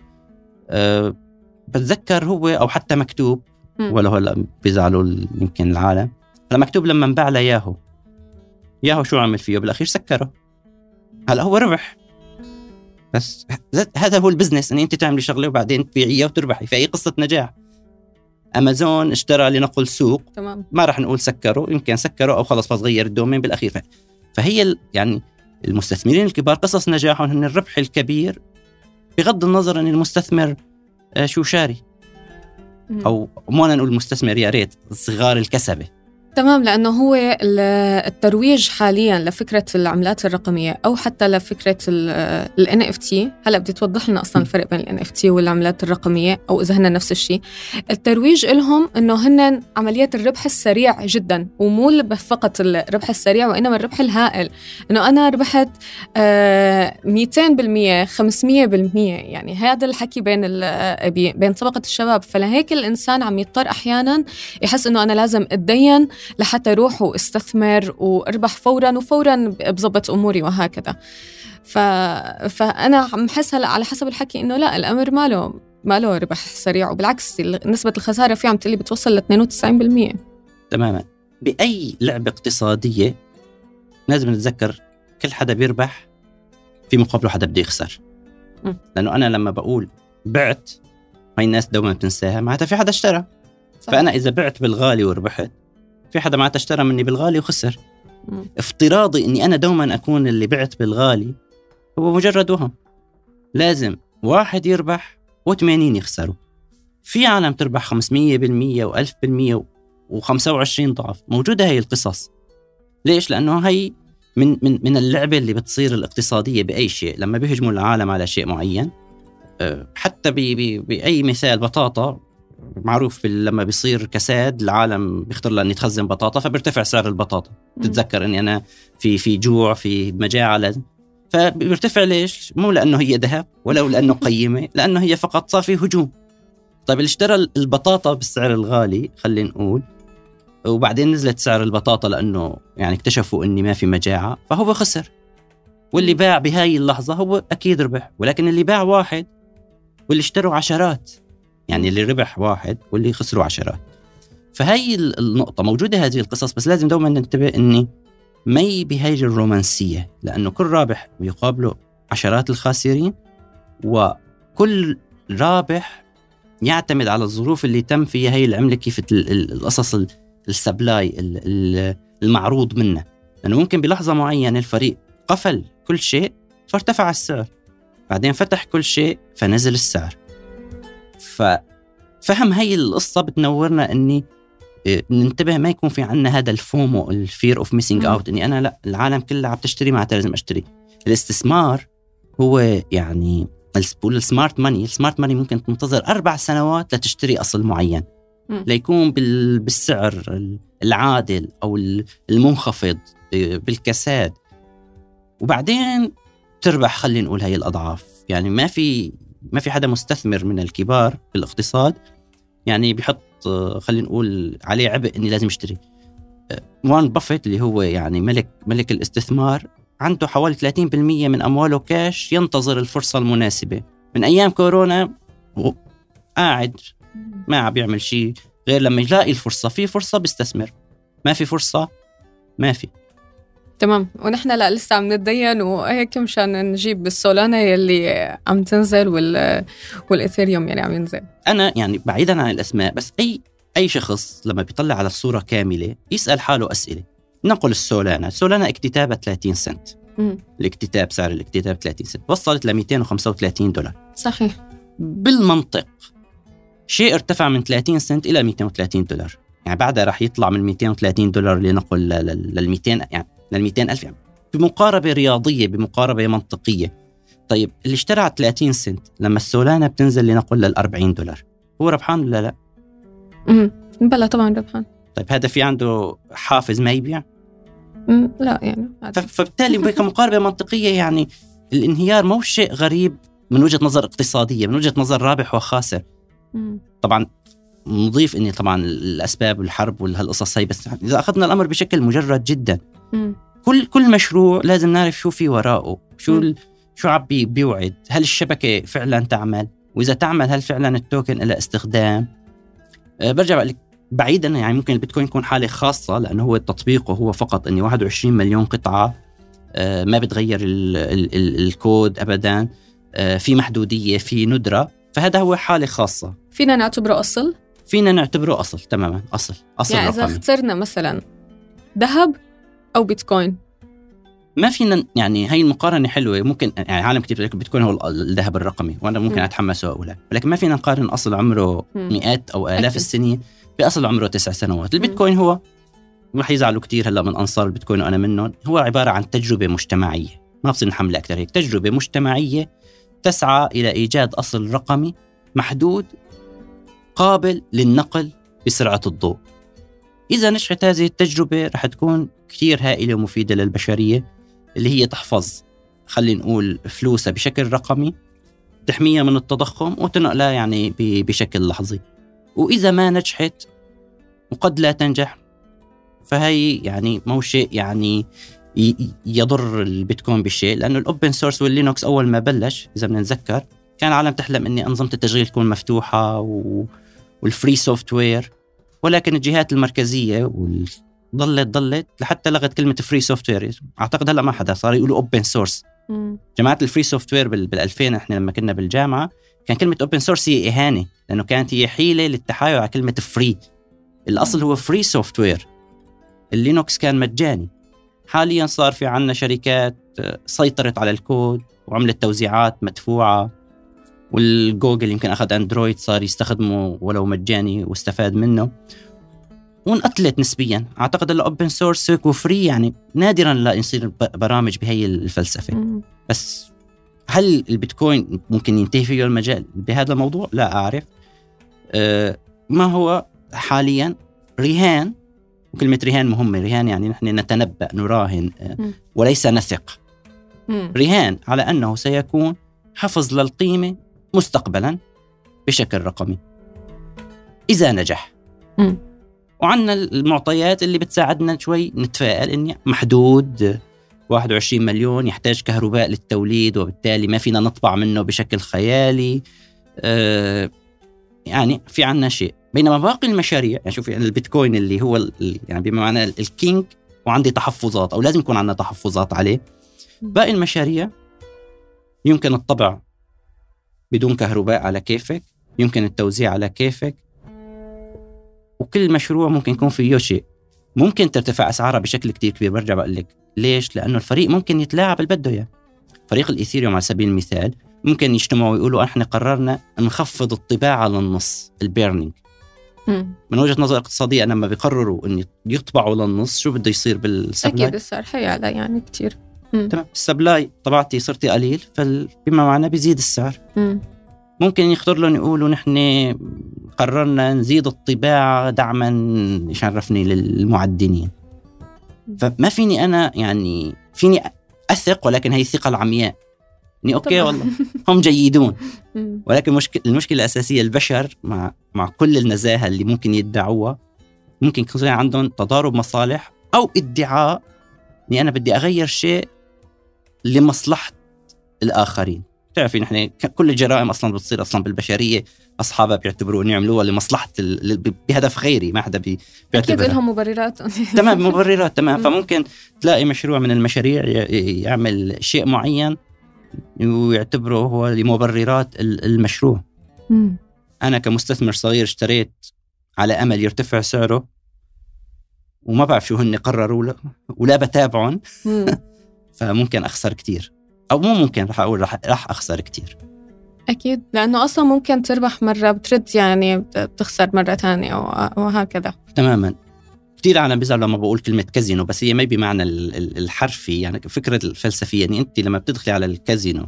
بتذكر هو، أو حتى مكتوب، ولا هلا بيزعلوا يمكن العالم، مكتوب لما انباع لياهو. ياهو شو عمل فيه؟ بالأخير سكره. هلا هو ربح، بس هذا هو البزنس، إن أنت تعملي شغله وبعدين تبيعيه وتربحي، فهي قصة نجاح. أمازون اشترى لنقل سوق. تمام. ما رح نقول سكره، يمكن سكره أو خلص بس غير الدومين بالأخير. فهي يعني المستثمرين الكبار قصص نجاحهم هن الربح الكبير بغض النظر أن المستثمر شو شاري، أو ما نقول المستثمر، يا ريت صغار الكسبة. تمام، لأنه هو الترويج حاليا لفكرة العملات الرقمية أو حتى لفكرة ال NFT. هلأ بدي توضح لنا أصلا الفرق بين ال NFT والعملات الرقمية، أو إذا هن نفس الشيء. الترويج لهم أنه هن عمليات الربح السريع جدا، ومو فقط الربح السريع وإنما الربح الهائل، أنه أنا ربحت 200%، 500%. يعني هذا الحكي بين طبقة الشباب. فلهيك الإنسان عم يضطر أحيانا يحس أنه أنا لازم أتدين لحتى روح واستثمر واربح فورا بضبط أموري وهكذا. فأنا عم حس هلأ على حسب الحكي إنه لا، الأمر ما له ربح سريع، وبالعكس نسبة الخسارة فيه عم تقلي بتوصل ل 92%. تماما. بأي لعبة اقتصادية لازم نتذكر كل حدا بيربح في مقابله حدا بده يخسر، لأنه أنا لما بقول بعت، هاي الناس دوما بتنساها، معناتها في حدا اشترى. فأنا إذا بعت بالغالي وربحت، في حدا ما تشترى مني بالغالي وخسر. افتراضي أني أنا دوما أكون اللي بعت بالغالي هو مجرد وهم. لازم واحد يربح و80 يخسروا. في عالم تربح 500% و1000% و25 ضعف. موجودة هاي القصص. ليش؟ لأنه هاي من اللعبة اللي بتصير الاقتصادية بأي شيء. لما بيهجموا العالم على شيء معين، حتى بأي مثال، بطاطا معروف لما بيصير كساد العالم بيختار لأن يتخزن بطاطا، فبيرتفع سعر البطاطا. تتذكر أني أنا في جوع، في مجاعة، فبيرتفع. ليش؟ مو لأنه هي ذهب ولو لأنه قيمة، لأنه هي فقط صار في هجوم. طيب اللي اشترى البطاطا بالسعر الغالي، خلينا نقول، وبعدين نزلت سعر البطاطا لأنه يعني اكتشفوا أني ما في مجاعة، فهو خسر. واللي باع بهاي اللحظة هو أكيد ربح، ولكن اللي باع واحد واللي اشتروا عشرات. يعني اللي ربح واحد واللي خسروا عشرات. فهي النقطة موجودة، هذه القصص. بس لازم دوما ننتبه أني ما بهاي الرومانسية، لأنه كل رابح بيقابله عشرات الخاسرين، وكل رابح يعتمد على الظروف اللي تم فيها هاي العملة، كيف القصص السبلاي المعروض منه. لأنه ممكن بلحظة معينة الفريق قفل كل شيء فارتفع السعر، بعدين فتح كل شيء فنزل السعر. ففهم هاي القصة بتنورنا أني ننتبه ما يكون في عنا هذا الفومو، الفير أوف ميسينج أوت، أني أنا لا، العالم كله عم تشتري معناتها لازم أشتري. الاستثمار هو يعني السمارت ماني. السمارت ماني ممكن تنتظر 4 سنوات لتشتري أصل معين، ليكون بالسعر العادل أو المنخفض بالكساد، وبعدين تربح خلينا نقول هاي الأضعاف. يعني ما في حدا مستثمر من الكبار بالاقتصاد يعني بيحط خلينا نقول عليه عبء اني لازم اشتري. وارن بافيت اللي هو يعني ملك الاستثمار، عنده حوالي 30% من امواله كاش ينتظر الفرصه المناسبه. من ايام كورونا قاعد ما عم يعمل شيء غير لما يلاقي الفرصه. في فرصه بيستثمر، ما في فرصه ما في. تمام. ونحن لا لسه عم نتدين وهيك مشان نجيب السولانا يلي عم تنزل والإثيريوم يلي عم ينزل. أنا يعني بعيدا عن الأسماء، بس أي شخص لما بيطلع على الصورة كاملة يسأل حاله أسئلة. نقول السولانا اكتتابها 30 سنت، الاكتتاب سعر الاكتتاب 30 سنت، وصلت ل $235. صحيح. بالمنطق شيء ارتفع من 30 سنت إلى $230، يعني بعدها راح يطلع من $230 لنقل لل200، يعني لل200,000. يعني بمقاربة رياضية، بمقاربة منطقية. طيب اللي اشترى 30 سنت لما السولانا بتنزل لنقل لل$40، هو ربحان ولا لا؟ بلا طبعا ربحان. طيب هذا في عنده حافز ما يبيع؟ لا يعني. فبالتالي بمقاربة منطقية يعني الانهيار مو شيء غريب من وجهة نظر اقتصادية، من وجهة نظر رابح وخاسر. طبعا نضيف أني طبعا الأسباب والحرب والهالقصص هاي، بس إذا أخذنا الأمر بشكل مجرد جدا، كل مشروع لازم نعرف شو في وراءه، شو عبي بيوعد، هل الشبكة فعلا تعمل، وإذا تعمل هل فعلا التوكن إلى استخدام. برجع بقلك بعيدا، يعني ممكن البيتكوين يكون حالة خاصة لأنه هو تطبيقه هو فقط أني 21 مليون قطعة، ما بتغير الكود أبدا، في محدودية، في ندرة، فهذا هو حالة خاصة. فينا نعتبره أصل. تماما، أصل يعني رقمي. إذا اخترنا مثلا ذهب أو بيتكوين، ما فينا يعني هاي المقارنه حلوه، ممكن يعني عالم كتير بتكون هو الذهب الرقمي وانا ممكن اتحمس واقولها، ولكن ما فينا نقارن اصل عمره مئات او الاف السنين باصل عمره 9 سنوات. البيتكوين هو راح يزعلوا كتير هلا من انصار البيتكوين وانا منهم، هو عباره عن تجربه مجتمعيه، ما بصير نحملها اكثر هيك، تجربه مجتمعيه تسعى الى ايجاد اصل رقمي محدود قابل للنقل بسرعه الضوء. اذا نشأت هذه التجربه راح تكون كتير هائله ومفيده للبشريه، اللي هي تحفظ خلينا نقول فلوسها بشكل رقمي، تحميها من التضخم وتنقلها يعني بشكل لحظي. وإذا ما نجحت وقد لا تنجح، فهي يعني مو شيء يعني يضر البيتكوين بالشيء، لأنه الأوبن سورس واللينوكس أول ما بلش إذا بدنا نتذكر كان العالم تحلم إن أنظمة التشغيل تكون مفتوحة والفري سوفت وير، ولكن الجهات المركزية ضلت لحتى لغت كلمة فري سوفت وير. أعتقد هلأ ما حدا صار يقولوا أوبن سورس. جماعة الفري سوفت وير بال2000 إحنا لما كنا بالجامعة كان كلمة أوبن سورس هي إهانة، لأنه كانت هي حيلة للتحايل على كلمة فري. الأصل هو فري سوفت وير. اللينوكس كان مجاني. حاليا صار في عنا شركات سيطرت على الكود وعملت توزيعات مدفوعة، والجوجل يمكن أخذ أندرويد صار يستخدمه ولو مجاني واستفاد منه، وانقتلت نسبيا. اعتقد الاوبن سورس وفري يعني نادرا لا يصير برامج بهي الفلسفه. بس هل البيتكوين ممكن ينتهي فيه المجال بهذا الموضوع؟ لا اعرف. ما هو حاليا رهان، وكلمه رهان مهمه، رهان يعني نحن نتنبأ نراهن وليس نثق. رهان على انه سيكون حفظ للقيمه مستقبلا بشكل رقمي اذا نجح. وعنا المعطيات اللي بتساعدنا شوي نتفائل إني محدود 21 مليون يحتاج كهرباء للتوليد، وبالتالي ما فينا نطبع منه بشكل خيالي. يعني في عنا شيء، بينما باقي المشاريع يعني شوفي يعني البيتكوين اللي هو يعني بما معناه الكينج، وعندي تحفظات أو لازم يكون عنا تحفظات عليه. باقي المشاريع يمكن الطبع بدون كهرباء على كيفك، يمكن التوزيع على كيفك، وكل مشروع ممكن يكون فيه شيء، ممكن ترتفع أسعارها بشكل كتير كبير. برجع بقول لك ليش، لأنه الفريق ممكن يتلاعب اللي بده إياه. فريق الإثيريوم على سبيل المثال ممكن يجتمعوا ويقولوا إحنا قررنا نخفض الطباعة للنص، البيرنينج. من وجهة نظر اقتصادية لما بيقرروا إن يطبعوا للنص شو بده يصير بالسبلاي؟ أكيد صار حيعلى يعني كتير. تمام، السبلاي طبعتي صرتي قليل، فبما معناه بيزيد السعر. ممكن يخطر لهم يقولوا نحن قررنا نزيد الطباعة دعما يشرفني للمعدنين. فما فيني أنا يعني فيني أثق، ولكن هي الثقة العمياء يعني أوكي والله هم جيدون، ولكن المشكلة الأساسية البشر مع كل النزاهة اللي ممكن يدعوها ممكن يكون عندهم تضارب مصالح أو ادعاء أني أنا بدي أغير شيء لمصلحة الآخرين. تعرفين نحن كل الجرائم أصلاً بتصير أصلاً بالبشرية أصحابها بيعتبروا إن يعملوها لمصلحة بهدف غيري، ما حدا بيعتبرها، أكيد لهم مبررات. تمام، مبررات، تمام. فممكن تلاقي مشروع من المشاريع يعمل شيء معين ويعتبره هو لمبررات المشروع. أنا كمستثمر صغير اشتريت على أمل يرتفع سعره وما بعرف شو هن قرروا له ولا بتابعهم. فممكن أخسر كتير، أو مو ممكن، رح أقول رح أخسر كتير أكيد، لأنه أصلا ممكن تربح مرة بترد يعني بتخسر مرة تانية وهكذا. تماماً. كتير عالم بيزعل لما بقول كلمة كازينو، بس هي ما بمعنى الحرفي، يعني فكرة الفلسفية يعني أنت لما بتدخلي على الكازينو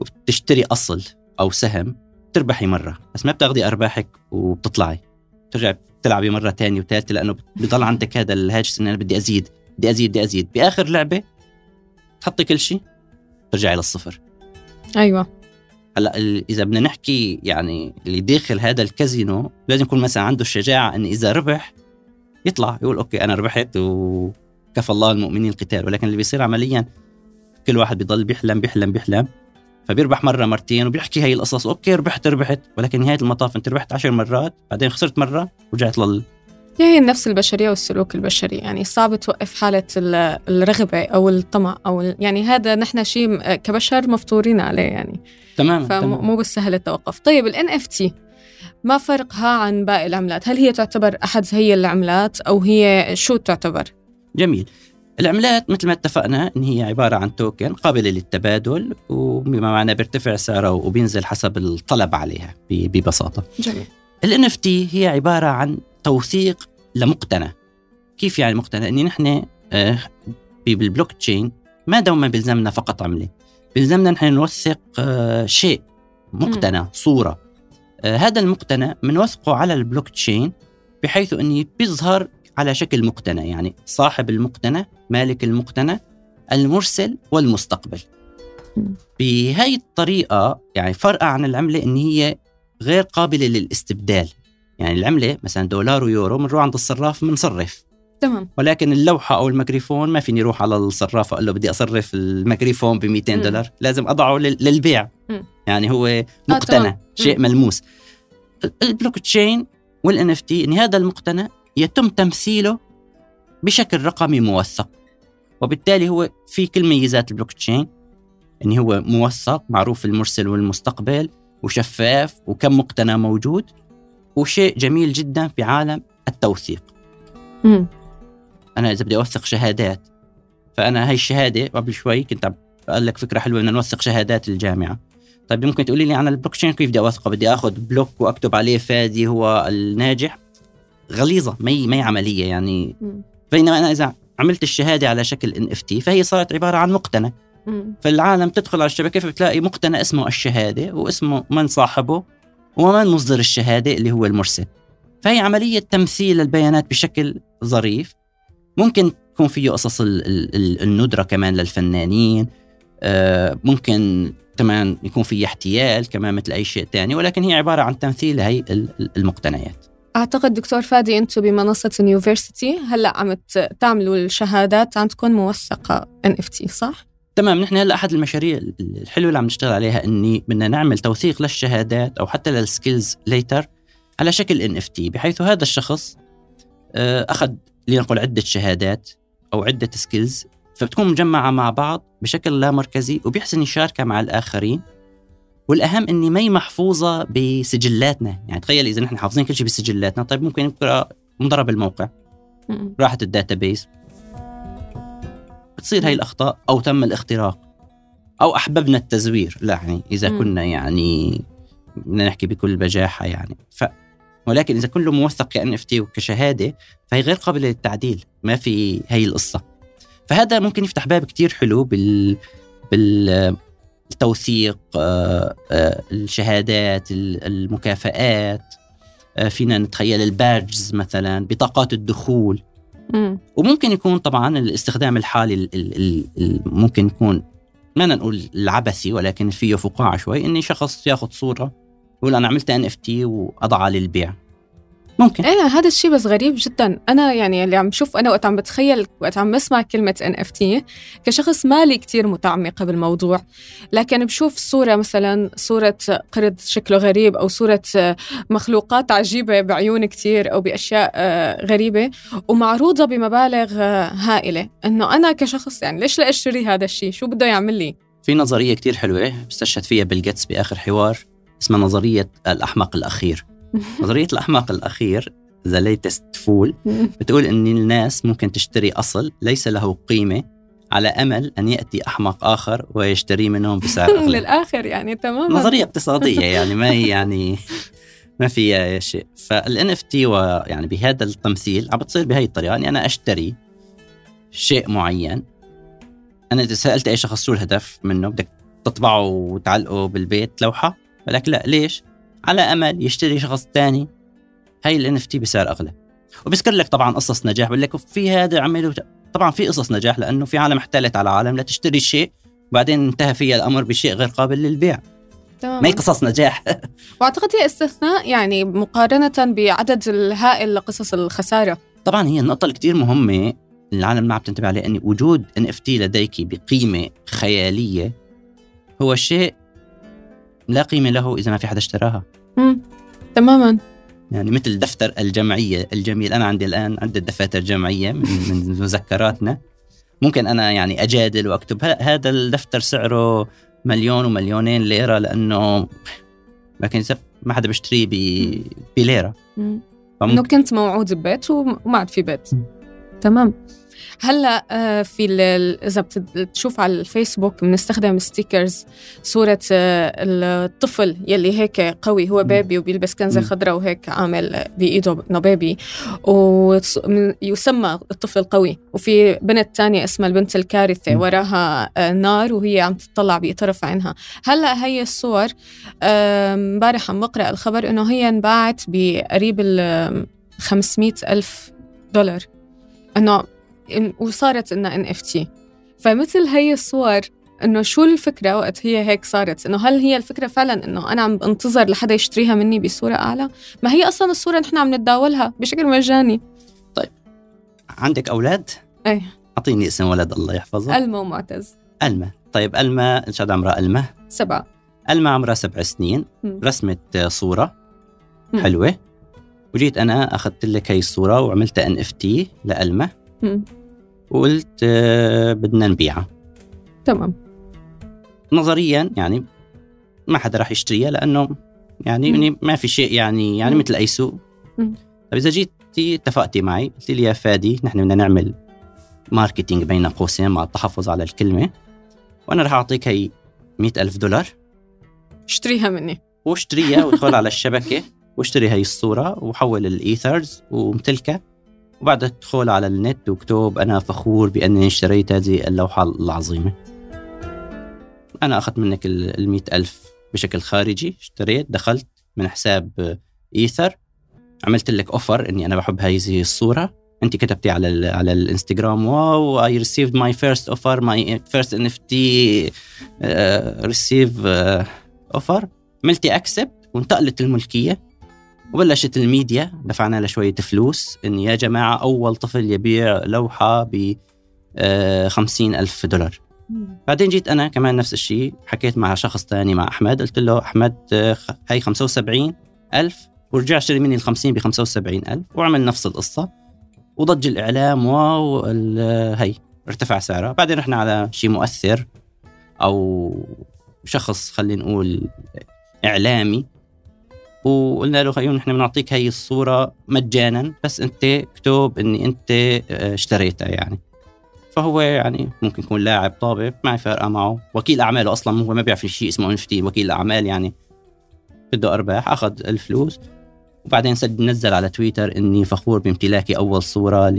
وبتشتري أصل أو سهم تربحي مرة، بس ما بتاخدي أرباحك وبتطلعي، ترجع تلعبي مرة تانية وتالتة، لأنه بيضل عندك هذا الهاجس إن أنا بدي أزيد. بآخر لعبة تحطي كل شيء ترجع إلى الصفر. أيوة. هلا إذا بدنا نحكي يعني اللي داخل هذا الكازينو لازم يكون مثلا عنده الشجاعة إن إذا ربح يطلع يقول أوكي أنا ربحت وكفى الله المؤمنين القتال، ولكن اللي بيصير عمليا كل واحد بيضل بيحلم، فبيربح مرة مرتين وبيحكي هاي القصص أوكي ربحت، ولكن نهاية المطاف أنت ربحت 10 مرات بعدين خسرت مرة ورجعت هي النفس البشرية والسلوك البشري، يعني صعب توقف حالة الرغبة أو الطمع أو يعني هذا نحن شيء كبشر مفطورين عليه يعني. تمام. فمو بالسهل التوقف. طيب NFT ما فرقها عن باقي العملات؟ هل هي تعتبر أحد هي العملات أو هي شو تعتبر؟ جميل. العملات مثل ما اتفقنا إن هي عبارة عن توكن قابلة للتبادل، وبما معناه بيرتفع سعره وبينزل حسب الطلب عليها ببساطة. جميل. ال NFT هي عبارة عن توثيق لمقتنى. كيف يعني مقتنى؟ إن نحن بالبلوكتشين ما دوما بلزمنا فقط عملة، بلزمنا نحن نوثق شيء مقتنى، صورة. هذا المقتنى منوثقه على البلوكتشين بحيث أنه بيظهر على شكل مقتنى، يعني صاحب المقتنى، مالك المقتنى، المرسل والمستقبل. بهاي الطريقة يعني فرق عن العملة أن هي غير قابلة للاستبدال. يعني العملة مثلا دولار ويورو منروح عند الصراف منصرف، تمام، ولكن اللوحة أو الميكروفون ما فيني روح على الصراف أقول له بدي أصرف الميكروفون ب$200، لازم أضعه للبيع. يعني هو مقتنى، شيء ملموس. البلوكتشين والNFT إن هذا المقتنى يتم تمثيله بشكل رقمي موثق، وبالتالي هو في كل ميزات البلوكتشين إن هو موثق، معروف المرسل والمستقبل، وشفاف، وكم مقتنى موجود، وشيء جميل جدا في عالم التوثيق. أنا إذا بدي أوثق شهادات، فأنا هاي الشهادة قبل شوي كنت أقول لك فكرة حلوة إن نوثق شهادات الجامعة. طيب ممكن تقولي لي عن البلوكتشين كيف بدي أوثقه؟ بدي أخذ بلوك وأكتب عليه فادي هو الناجح؟ غليظة، ما هي عملية يعني. بينما أنا إذا عملت الشهادة على شكل NFT فهي صارت عبارة عن مقتنى. فالعالم تدخل على الشبكة فبتلاقي مقتنى اسمه الشهادة واسمه من صاحبه ومن مصدر الشهادة اللي هو المرسل. فهي عملية تمثيل البيانات بشكل ظريف. ممكن تكون فيه قصص الندرة كمان للفنانين، ممكن كمان يكون فيه احتيال كمان مثل أي شيء تاني، ولكن هي عبارة عن تمثيل هاي المقتنيات. أعتقد دكتور فادي أنتوا بمنصة النيوفيرسيتي هلأ عم تعملوا الشهادات عم تكون موثقة NFT، صح؟ تمام. نحن هلأ أحد المشاريع الحلوة اللي عم نشتغل عليها أني بدنا نعمل توثيق للشهادات أو حتى للسكيلز ليتر على شكل NFT، بحيث هذا الشخص أخذ لنقول عدة شهادات أو عدة سكيلز، فبتكون مجمعة مع بعض بشكل لا مركزي وبيحسن يشاركها مع الآخرين. والأهم أني ما هي محفوظة بسجلاتنا. يعني تخيل إذا نحن حافظين كل شيء بسجلاتنا، طيب ممكن نقرأ مضرب الموقع، راحت الداتابيس، بتصير هاي الأخطاء، أو تم الاختراق، أو أحببنا التزوير، لا يعني إذا كنا يعني بدنا نحكي بكل بجاحة يعني. ولكن إذا كله موثق كNFT وكشهادة فهي غير قابلة للتعديل، ما في هاي القصة. فهذا ممكن يفتح باب كتير حلو بالتوثيق، الشهادات، المكافآت، فينا نتخيل البارجز مثلا، بطاقات الدخول. وممكن يكون طبعا الاستخدام الحالي ممكن يكون ما نقول العبثي، ولكن فيه فقاعة شوي، إني شخص ياخد صورة يقول أنا عملت NFT وأضعها للبيع. ممكن هذا الشيء بس غريب جدا. أنا يعني اللي عم شوف، أنا وقت عم بتخيل، وقت عم بسمع كلمة NFT كشخص مالي كتير متعمقة بالموضوع، لكن بشوف صورة مثلا، صورة قرد شكله غريب، أو صورة مخلوقات عجيبة بعيون كتير أو بأشياء غريبة ومعروضة بمبالغ هائلة، أنه أنا كشخص يعني ليش لا أشتري هذا الشيء؟ شو بده يعمل لي؟ في نظرية كتير حلوة استشهد فيها بيل غيتس بآخر حوار، اسمها نظرية الأحمق الأخير. نظرية الأحمق الأخير the latest fool بتقول أن الناس ممكن تشتري أصل ليس له قيمة على أمل أن يأتي أحمق آخر ويشتري منهم بسعر أغلى. للآخر يعني، تمام. نظرية اقتصادية يعني ما هي يعني ما فيها شيء. فالNFT ويعني بهذا التمثيل عم بتصير بهاي الطريقة، يعني أنا أشتري شيء معين. أنا إذا سألت أي شخص شو الهدف منه، بدك تطبعه وتعلقه بالبيت لوحة، ولكن لا، ليش؟ على أمل يشتري شخص تاني هاي الNFT بسعر أغلى. وبذكر لك طبعا قصص نجاح، بقول لك في هذا عمله طبعا في قصص نجاح، لأنه في عالم احتلت على عالم لا تشتري شيء وبعدين انتهى فيها الأمر بشيء غير قابل للبيع. تمام. ما هي قصص نجاح. وأعتقد هي استثناء يعني مقارنة بعدد الهائل لقصص الخسارة. طبعا هي النقطة الكتير مهمة العالم ما عم تنتبه عليها، أن وجود NFT لديك بقيمة خيالية هو شيء لا قيمة له إذا ما في حدا اشتراها. تماما. يعني مثل دفتر الجمعية الجميل، أنا عندي الآن عندي الدفاتر الجمعية من مذكراتنا، ممكن أنا يعني أجادل وأكتب هذا الدفتر سعره 1,000,000 و 2,000,000 ليرة، لأنه لكن ما حدا بيشتريه بليرة، إنه كنت موعود ببيت وما عاد في بيت. تمام. هلا في اذا بتشوف على الفيسبوك بنستخدم ستيكرز صوره الطفل يلي هيك قوي، هو بيبي وبيلبس كنزه خضراء وهيك عامل بايده انه بيبي، ويسمى الطفل القوي. وفي بنت تانية اسمها البنت الكارثه، وراها نار وهي عم تطلع بطرف عينها. هلا هي الصور امبارح عم بقرا الخبر انه هي انباعت بقريب ال $500,000 انه وصارت انها NFT. فمثل هي الصور انه شو الفكره وقت هي هيك صارت، انه هل هي الفكره فعلا انه انا عم بنتظر لحدا يشتريها مني بصوره اعلى؟ ما هي اصلا الصوره نحن عم نتداولها بشكل مجاني. طيب عندك اولاد؟ ايه. اعطيني اسم ولد الله يحفظه. ألما ومعتز. ألما. طيب ألما ان شاء الله عمرها ألما 7. ألما عمرها 7 سنين. رسمت صوره حلوه، وجيت أنا أخذت لك هاي الصورة وعملت NFT لألمة وقلت بدنا نبيعها. تمام. نظريا يعني ما حدا راح يشتريها لأنه يعني ما في شيء يعني مثل أي سوق. طب إذا جيتي اتفقتي معي قلت لي يا فادي نحن بدنا نعمل ماركتينج بين قوسين مع التحفظ على الكلمة، وأنا راح أعطيك هاي $100,000 اشتريها مني، واشتريها وادخل على الشبكة واشتري هاي الصورة وحول الإيثرز ومتلكة، وبعدها ادخل على النت وكتب أنا فخور بأنني اشتريت هذه اللوحة العظيمة. أنا أخذت منك 100,000 بشكل خارجي، اشتريت، دخلت من حساب إيثر، عملت لك أوفر أني أنا بحب هذه الصورة، أنت كتبتي على الإنستغرام واو I received my first offer, my first NFT receive offer. عملتي أكسب وانتقلت الملكية، وبلشت الميديا دفعنا لها شوية فلوس إن يا جماعة أول طفل يبيع لوحة ب $50,000. بعدين جيت أنا كمان نفس الشيء، حكيت مع شخص تاني مع أحمد، قلت له أحمد هاي 75,000 ورجع اشتري مني 50 ب$75,000، وعمل نفس القصة وضج الإعلام وهي ارتفع سعرها. بعدين رحنا على شيء مؤثر أو شخص خلينا نقول إعلامي، وقلنا له خيون نحن بنعطيك هاي الصورة مجانا بس أنت اكتب إني أنت اشتريتها يعني. فهو يعني ممكن يكون لاعب طابة ما فارقة معه، وكيل أعماله أصلا هو ما بيعرف شيء اسمه NFT، وكيل أعمال يعني بده أرباح. أخذ الفلوس وبعدين نزل على تويتر إني فخور بامتلاكي أول صورة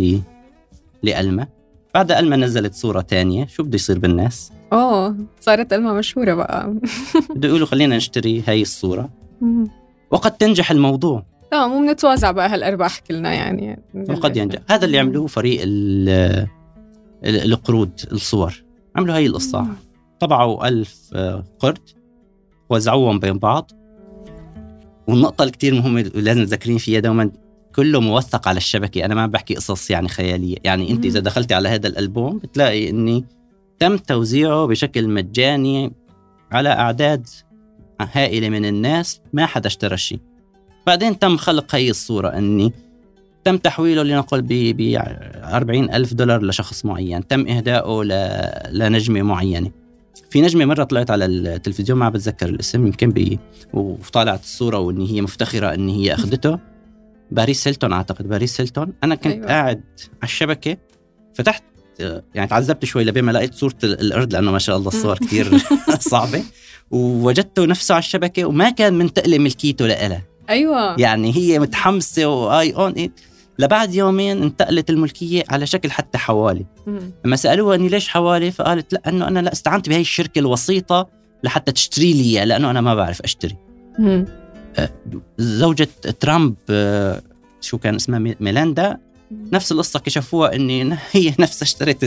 لألمة. بعد ألمة نزلت صورة تانية، شو بده يصير بالناس؟ صارت ألمة مشهورة بقى. بده يقولوا خلينا نشتري هاي الصورة وقد تنجح الموضوع. مو بنتوزع بقى هالأرباح كلنا يعني. وقد ينجح. هذا اللي عملوه فريق القرود الصور، عملوا هاي القصة، طبعوا 1000 قرد وزعوهم بين بعض. والنقطة الكتير مهمة لازم تذكرين فيها دوما، كله موثق على الشبكة. أنا ما بحكي قصص يعني خيالية، يعني أنت إذا دخلتي على هذا الألبوم بتلاقي أني تم توزيعه بشكل مجاني على أعداد هائلة من الناس، ما حدا اشترى شيء. بعدين تم خلق هاي الصورة أني تم تحويله لنقل $40,000 لشخص معين، تم إهدائه لنجمة معينة. في نجمة مرة طلعت على التلفزيون ما بتذكر الاسم يمكن وطالعت الصورة وأن هي مفتخرة أن هي أخذته، باريس هيلتون أعتقد. باريس هيلتون. أنا كنت قاعد على الشبكة، فتحت يعني تعذبت شوي لبما لقيت صورة الأرض لأنه ما شاء الله الصور كتير صعبة، ووجدته نفسه على الشبكة وما كان منتقل ملكيته لإلها. يعني هي متحمسة وآي أون إيت. لبعد يومين انتقلت الملكية على شكل حتى حوالي. لما سألوها أني ليش حوالي، فقالت لأنه أنا لا استعنت بهاي الشركة الوسيطة لحتى تشتري لي، لأنه أنا ما بعرف أشتري. زوجة ترامب شو كان اسمها، ميلاندا، نفس القصة، كشفوها أن هي نفسها اشترت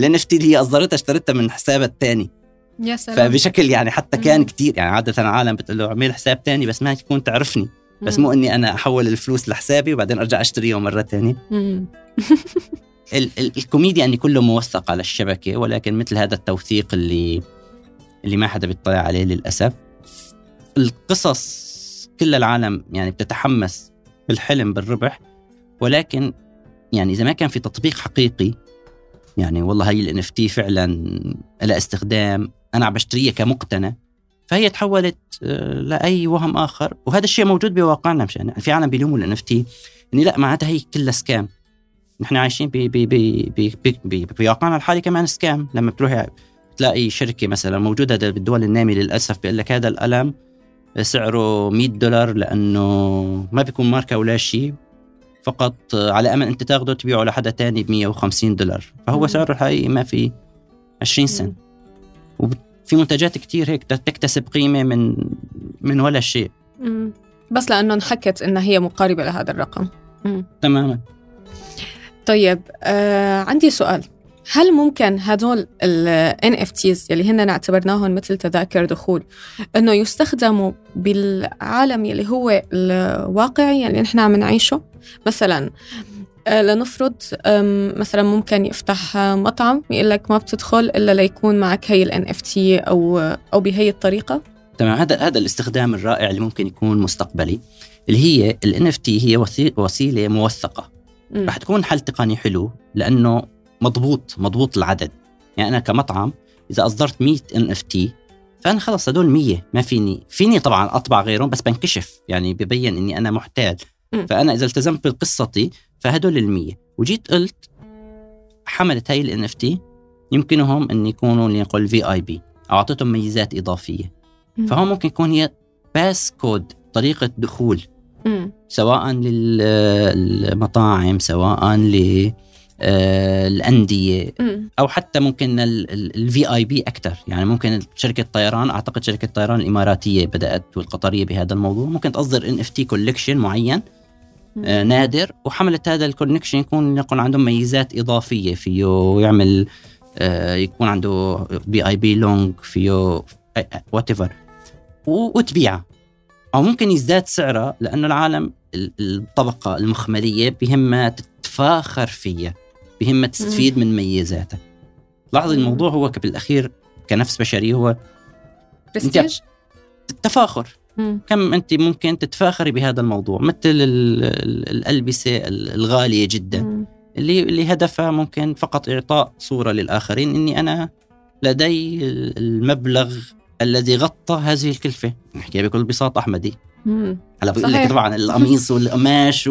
NFT اللي هي أصدرتها، اشترتها من حسابها الثاني. يا سلام. فبشكل يعني حتى كان كتير يعني عادة العالم بتقول له اعمل حساب تاني بس ما تكون تعرفني، بس مو أني أنا أحول الفلوس لحسابي وبعدين أرجع أشتريه مرة تانية. الكوميديا أني كله موثق على الشبكة، ولكن مثل هذا التوثيق اللي ما حدا بيطلع عليه للأسف. القصص كل العالم يعني بتتحمس بالحلم بالربح، ولكن يعني إذا ما كان في تطبيق حقيقي يعني والله هاي الNFT فعلا لها استخدام، أنا عم بشتريها كمقتنى، فهي تحولت لأي وهم آخر. وهذا الشيء موجود بواقعنا، مشان يعني في عالم بيلوموا الNFT إني لا معناتها هي كلها سكام، نحن عايشين بواقعنا الحالي كمان سكام. لما بتروحي تلاقي شركة مثلا موجودة بالدول النامية للأسف بيقول لك هذا القلم سعره $100 لأنه ما بيكون ماركة ولا شيء، فقط على أمل أنت تاخده تبيعه لحدا تاني $150. فهو سعره الحقيقي ما في 20 سنة. وفي منتجات كتير هيك تكتسب قيمة من ولا شيء، بس لأنه انحكت إن هي مقاربة لهذا الرقم. تماما. طيب عندي سؤال، هل ممكن هدول ال NFTs يلي هن نعتبرناهم مثل تذاكر دخول إنه يستخدموا بالعالم يلي هو الواقعي يلي نحن عم نعيشه؟ مثلا لنفرض مثلا ممكن يفتح مطعم يقولك ما بتدخل إلا ليكون معك هاي ال NFT أو بهاي الطريقة. تمام. هذا الاستخدام الرائع اللي ممكن يكون مستقبلي، اللي هي ال NFT هي وسيلة موثقة. رح تكون حل تقني حلو لأنه مضبوط العدد. يعني أنا كمطعم إذا أصدرت 100 NFT فأنا خلص هدول 100 ما فيني طبعا أطبع غيرهم، بس بنكشف، يعني ببين إني أنا محتاج. فأنا إذا التزمت بقصتي فهدول 100 وجيت قلت حملت هاي ال NFT يمكنهم أن يكونوا لنقول VIP أو أعطيتهم ميزات إضافية. فهم ممكن يكون هي باس كود، طريقة دخول، سواء للمطاعم سواء للأندية أو حتى ممكن VIP أكتر. يعني ممكن شركة طيران، أعتقد شركة طيران الإماراتية بدأت والقطرية بهذا الموضوع، ممكن تصدر NFT collection معين نادر وحملت هذا الكونكشن يكون عنده ميزات إضافية فيه، يعمل يكون عنده VIP long فيه whatever وتبيعه، أو ممكن يزداد سعره لأنه العالم الطبقة المخملية بهمها تتفاخر فيها، بهمها تستفيد من ميزاتها. لاحظ الموضوع هو بالأخير كنفس بشري هو التفاخر. كم أنت ممكن تتفاخري بهذا الموضوع، مثل الألبسة الغالية جدا اللي هدفها ممكن فقط إعطاء صورة للآخرين إني أنا لدي المبلغ الذي غطى هذه الكلفة. نحكيها بكل بساطة أحمدي. هلا بقول لك طبعا القميص والقماش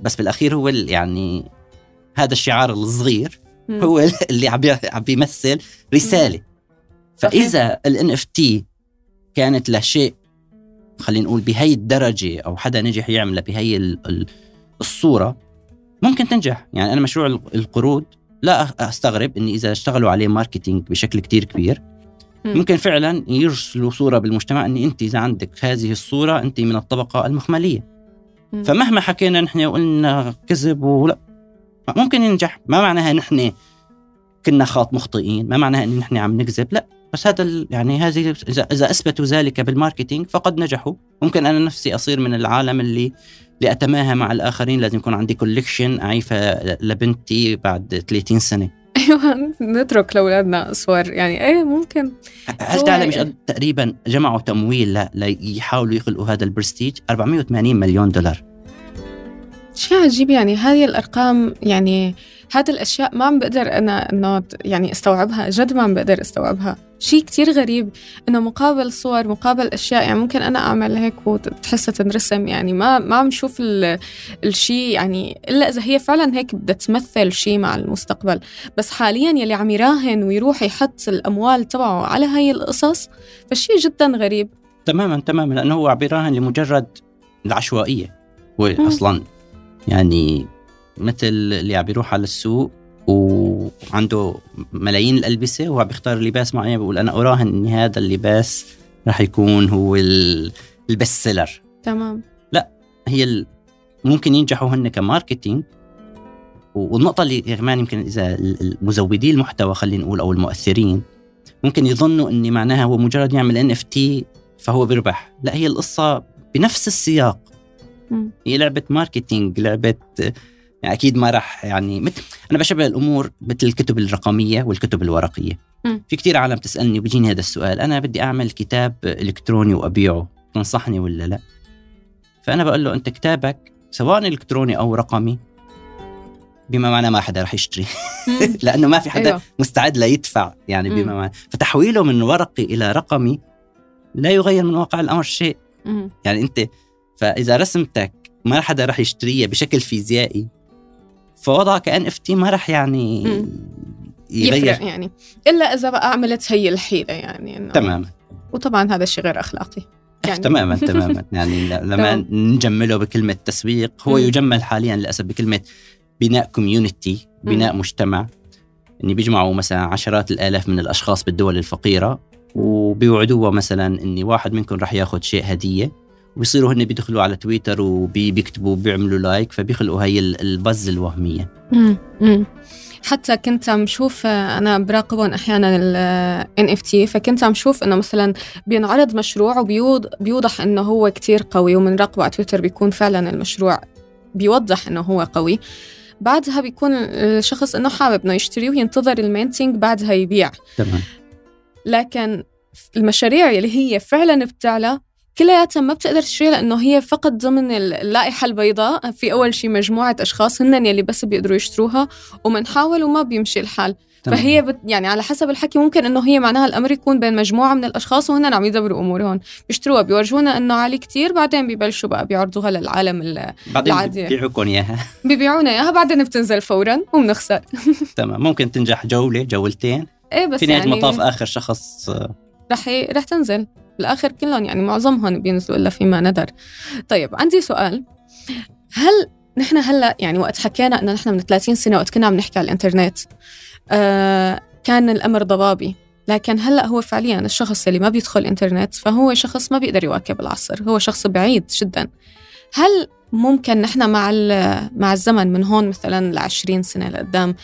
بس بالأخير هو يعني هذا الشعار الصغير هو اللي عم بيمثل رسالة. فإذا ال NFT كانت لشيء خلينا نقول بهاي الدرجة أو حدا نجح يعمله بهاي الصورة ممكن تنجح. يعني أنا مشروع القروض لا أستغرب إني إذا اشتغلوا عليه ماركتينج بشكل كتير كبير ممكن فعلا يرسلوا صورة بالمجتمع إن أنت إذا عندك هذه الصورة أنت من الطبقة المخملية. فمهما حكينا نحن وقلنا كذب ولا ممكن ينجح، ما معناها نحن كنا مخطئين، ما معناها إن نحن عم نكذب، لا بس هذا يعني هذه إذا أثبتوا ذلك بالماركتينج فقد نجحوا. ممكن أنا نفسي أصير من العالم اللي أتماهى مع الآخرين، لازم يكون عندي كوليكشن أعيفة لبنتي بعد 30 سنة. ايوه نترك لأولادنا صور. يعني ايه ممكن. هل تعلم مش تقريبا جمعوا تمويل ليحاولوا يخلقوا هذا البرستيج $480 مليون؟ شيء عجيب. يعني هذه الارقام، يعني هذه الاشياء ما عم بقدر انا انه يعني استوعبها، جد ما عم بقدر استوعبها. شيء كتير غريب انه مقابل صور مقابل اشياء، يعني ممكن انا اعمل هيك وتحسها تنرسم. يعني ما عم شوف الشيء، يعني الا اذا هي فعلا هيك بدها تمثل شيء مع المستقبل. بس حاليا يلي عم يراهن ويروح يحط الاموال تبعه على هاي القصص فشيء جدا غريب. تماما لانه هو عم يراهن لمجرد العشوائيه. هو اصلا يعني مثل اللي عم يروح على السوق وعنده ملايين الألبسة وعم يختار لباس معين بيقول أنا أراهن إن هذا اللباس رح يكون هو البست سيلر. تمام. لا هي ممكن ينجحوا هن كماركتينج. والنقطة اللي كمان يمكن إذا مزودي المحتوى خلينا نقول أو المؤثرين ممكن يظنوا إن معناها هو مجرد يعمل NFT فهو بيربح، لا هي القصة بنفس السياق. هي لعبة ماركتينج، لعبة يعني أكيد ما رح يعني أنا بشبه الأمور مثل الكتب الرقمية والكتب الورقية. في كتير عالم تسألني وبيجيني هذا السؤال، أنا بدي أعمل كتاب إلكتروني وأبيعه تنصحني ولا لا؟ فأنا بقول له أنت كتابك سواء إلكتروني أو رقمي بما معنى ما حدا رح يشتري لأنه ما في حدا مستعد ليدفع. يعني بما معنى فتحويله من ورقي إلى رقمي لا يغير من واقع الأمر شيء. يعني أنت فإذا رسمتك ما حدا رح يشتريها بشكل فيزيائي فوضع كأن NFT ما رح يعني يغير يعني إلا إذا بقى عملت هي الحيلة يعني إنه تماما. وطبعا هذا الشيء غير أخلاقي يعني. تماما تماما يعني لما نجمله بكلمة تسويق هو يجمل حاليا للأسف بكلمة بناء كوميونيتي، بناء مجتمع إني بيجمعوا مثلا عشرات الآلاف من الأشخاص بالدول الفقيرة وبيوعدوه مثلا إني واحد منكم رح ياخد شيء هدية ويصيروا هن بيدخلوا على تويتر وبيكتبوا بيعملوا لايك فبيخلقوا هاي البز الوهمية. حتى كنت عم شوف أنا براقبهم أحيانا ال NFT فكنت عم شوف إنه مثلا بينعرض مشروع وبيوضح إنه هو كتير قوي ومن راقبه على تويتر بيكون فعلا المشروع بيوضح إنه هو قوي، بعدها بيكون الشخص إنه حابب إنه يشتري وينتظر المينتينج بعدها يبيع. تمام. لكن المشاريع اللي هي فعلا بتعلى كلياتها ما بتقدر تشتريها لأنه هي فقط ضمن اللائحة البيضاء في أول شيء مجموعة أشخاص هن يلي بس بيقدروا يشتروها ومنحاول وما بيمشي الحال. تمام. فهي يعني على حسب الحكي ممكن أنه هي معناها الأمر يكون بين مجموعة من الأشخاص وهن عم يدبروا أمورهم، بيشتروها بيورجونا أنه عالي كتير بعدين بيبلشوا بقى بيعرضوها للعالم العادي بيبيعوكم إياها بيبيعونا إياها بعدين بتنزل فورا وبنخسر. تمام. ممكن تنجح جولة جولتين بس في نهاية يعني المطاف آخر شخص رح تنزل بالآخر كلهم يعني معظمهم بينزلوا إلا فيما ندر. طيب عندي سؤال، هل نحن هلأ يعني وقت حكينا أنه نحن من 30 سنة وقت كنا عم نحكي على الإنترنت كان الأمر ضبابي، لكن هلأ هو فعليا الشخص اللي ما بيدخل إنترنت فهو شخص ما بيقدر يواكب العصر، هو شخص بعيد جدا. هل ممكن نحن مع الزمن من هون مثلا ل20 سنة لقدام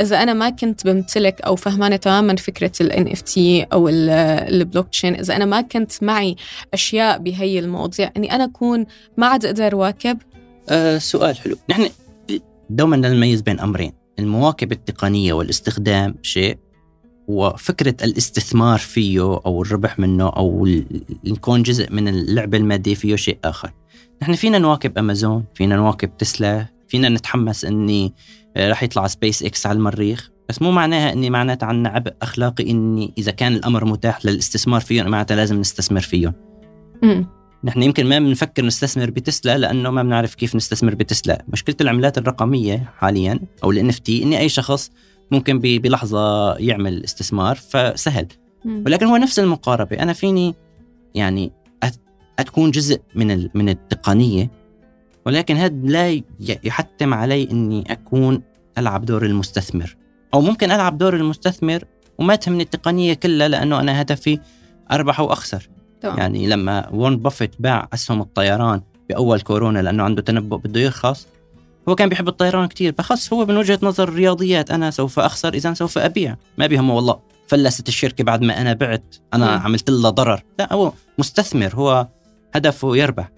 إذا أنا ما كنت بمتلك أو فهمانة تماما فكرة ال NFT أو البلوكتشين، إذا أنا ما كنت معي أشياء بهي المواضيع أني أنا أكون ما عاد أقدر واكب؟ سؤال حلو. نحن دوما نميز بين أمرين، المواكبة التقنية والاستخدام شيء، وفكرة الاستثمار فيه أو الربح منه أو نكون جزء من اللعبة المادية فيه شيء آخر. نحن فينا نواكب أمازون، فينا نواكب تسلا، فينا نتحمس أني رح يطلع سبيس إكس على المريخ، بس مو معناها أني معناتها عنا عبء أخلاقي أني إذا كان الأمر متاح للاستثمار فيهم معناتها لازم نستثمر فيهم. نحن يمكن ما بنفكر نستثمر بتسلا لأنه ما بنعرف كيف نستثمر بتسلا. مشكلة العملات الرقمية حاليا أو ال NFT أني أي شخص ممكن بلحظة يعمل استثمار فسهل. ولكن هو نفس المقاربة، أنا فيني يعني أتكون جزء من التقنية ولكن هذا لا يحتم علي أني أكون ألعب دور المستثمر، أو ممكن ألعب دور المستثمر وما تهمني التقنية كلها لأنه أنا هدفي أربح وأخسر. طبعا. يعني لما وارن بافيت باع أسهم الطيران بأول كورونا لأنه عنده تنبؤ بده يرخص، هو كان بيحب الطيران كتير فخص هو من وجهة نظر الرياضيات أنا سوف أخسر إذن سوف أبيع، ما بيهمه والله فلست الشركة بعد ما أنا بعت أنا عملت له ضرر، لا هو مستثمر هو هدفه يربح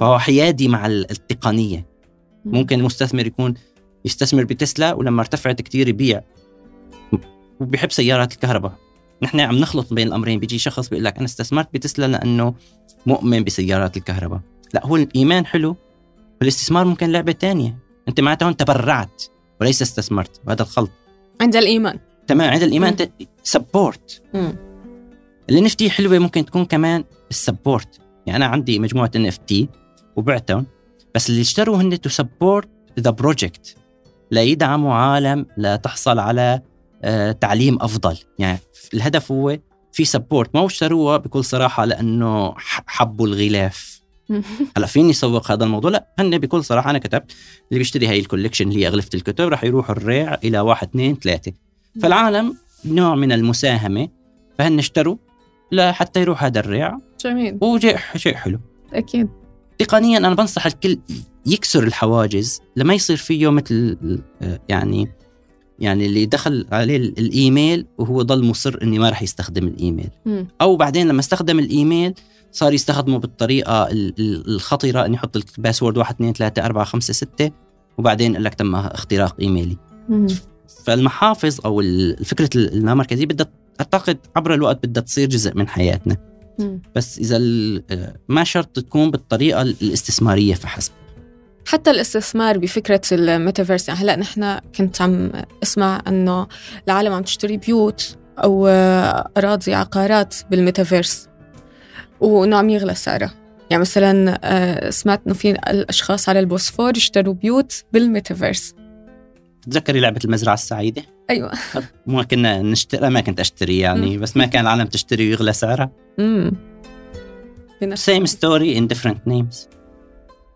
فهو حيادي مع التقنية. ممكن المستثمر يكون يستثمر بتسلا ولما ارتفعت كتير يبيع وبيحب سيارات الكهرباء. نحن عم نخلط بين الأمرين، بيجي شخص بيقول لك أنا استثمرت بتسلا لأنه مؤمن بسيارات الكهرباء، لا هو الإيمان حلو والاستثمار ممكن لعبة تانية، أنت معناتها هون تبرعت وليس استثمرت، وهذا الخلط عند الإيمان. تمام، عند الإيمان سبورت. الNFT حلوة ممكن تكون كمان السبورت، يعني أنا عندي مجموعة NFT وبعتهم بس اللي اشتروا هن to support the project، لا يدعموا عالم، لا تحصل على تعليم أفضل، يعني الهدف هو في support، ما اشتروها بكل صراحة لأنه حبوا الغلاف. هلا فيني سوق هذا الموضوع؟ لا، هن بكل صراحة أنا كتبت اللي بيشتري هاي الكوليكشن اللي هي أغلفة الكتب رح يروح الريع إلى 1 2 3، فالعالم نوع من المساهمة فهن اشتروا لا حتى يروح هذا الريع. جميل. وجاء شيء حلو. أكيد. تقنيا أنا بنصح الكل يكسر الحواجز لما يصير فيه مثل يعني اللي دخل عليه الإيميل وهو ضل مصر إني ما رح يستخدم الإيميل، أو بعدين لما استخدم الإيميل صار يستخدمه بالطريقة الخطيرة إني يحط الباسورد 1 2 3 4 5 6 وبعدين قال لك تم اختراق إيميلي. فالمحافظ أو الفكرة اللامركزية بدها أعتقد عبر الوقت بدها تصير جزء من حياتنا، بس إذا ما شرط تكون بالطريقة الاستثمارية فحسب. حتى الاستثمار بفكرة الميتافيرس، يعني هلأ نحن كنت عم أسمع أنه العالم عم تشتري بيوت أو أراضي عقارات بالميتافيرس وأنه عم يغلى سعره، يعني مثلا سمعت أنه في الأشخاص على البوسفور اشتروا بيوت بالميتافيرس تتذكري لعبة المزرعة السعيدة؟ أيوة. ما كنا نشتري، ما كنت أشتري يعني، بس ما كان العالم تشتري ويغلى سعرها. Same story in different names.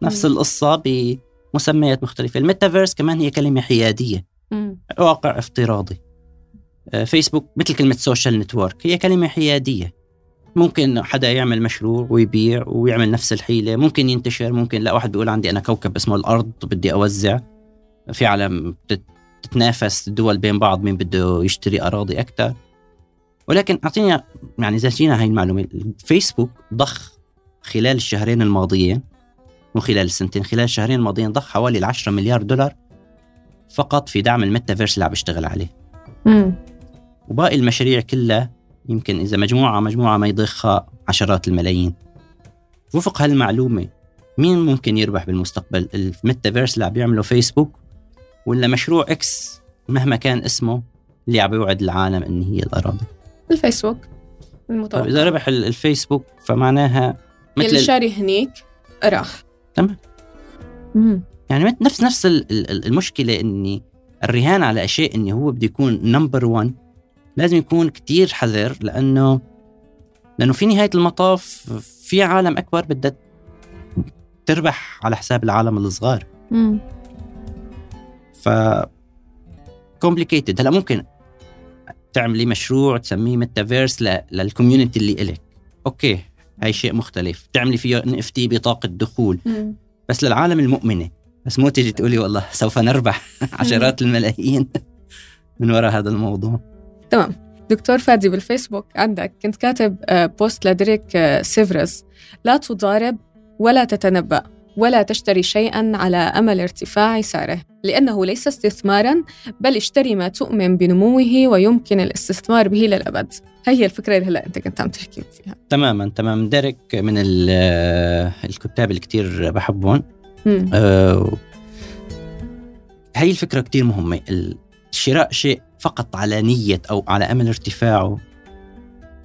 نفس القصة بمسميات مختلفة. الميتافيرس كمان هي كلمة حيادية، واقع افتراضي. فيسبوك مثل كلمة سوشيال نتورك، هي كلمة حيادية، ممكن حدا يعمل مشروع ويبيع ويعمل نفس الحيلة، ممكن ينتشر، ممكن لا واحد بيقول عندي أنا كوكب اسمه الأرض بدي أوزع في عالم، تتنافس الدول بين بعض مين بده يشتري أراضي أكتر. ولكن أعطينا يعني إذا جينا هاي المعلومة، فيسبوك ضخ خلال الشهرين الماضيين وخلال السنتين، خلال الشهرين الماضيين ضخ حوالي 10 مليار دولار فقط في دعم الميتافيرس اللي عم بيشتغل عليه. وباقي المشاريع كلها يمكن إذا مجموعة ما يضخها عشرات الملايين. وفق هالمعلومة، مين ممكن يربح بالمستقبل؟ الميتافيرس اللي عم بيعمله فيسبوك، ولا مشروع إكس مهما كان اسمه اللي عم بيوعد العالم إن هي الأراضي؟ الفيسبوك المتوقع. إذا ربح الفيسبوك فمعناها مثل اللي شاري هنيك راح. تمام. يعني نفس المشكلة إني الرهان على شيء إنه هو بده يكون نمبر 1 لازم يكون كتير حذر، لأنه في نهاية المطاف في عالم أكبر بدها تربح على حساب العالم الصغار. ف complicated. هلا ممكن تعملي مشروع تسميه ميتافيرس للكوميونتي اللي إلك، أوكي هاي شيء مختلف، تعملي فيه NFT بطاقة دخول بس للعالم المؤمنة، بس مو تيجي تقولي والله سوف نربح عشرات الملايين من وراء هذا الموضوع. تمام. دكتور فادي، بالفيسبوك عندك كنت كاتب بوست لديريك سيفرز: لا تضارب ولا تتنبأ ولا تشتري شيئاً على أمل ارتفاع سعره، لأنه ليس استثماراً، بل اشتري ما تؤمن بنموه ويمكن الاستثمار به للأبد. هي الفكرة اللي هلأ أنت كنت عم تحكي فيها. تماماً تمام. ديريك من الكتاب اللي كتير بحبهم. هي الفكرة كتير مهمة، الشراء شيء فقط على نية أو على أمل ارتفاعه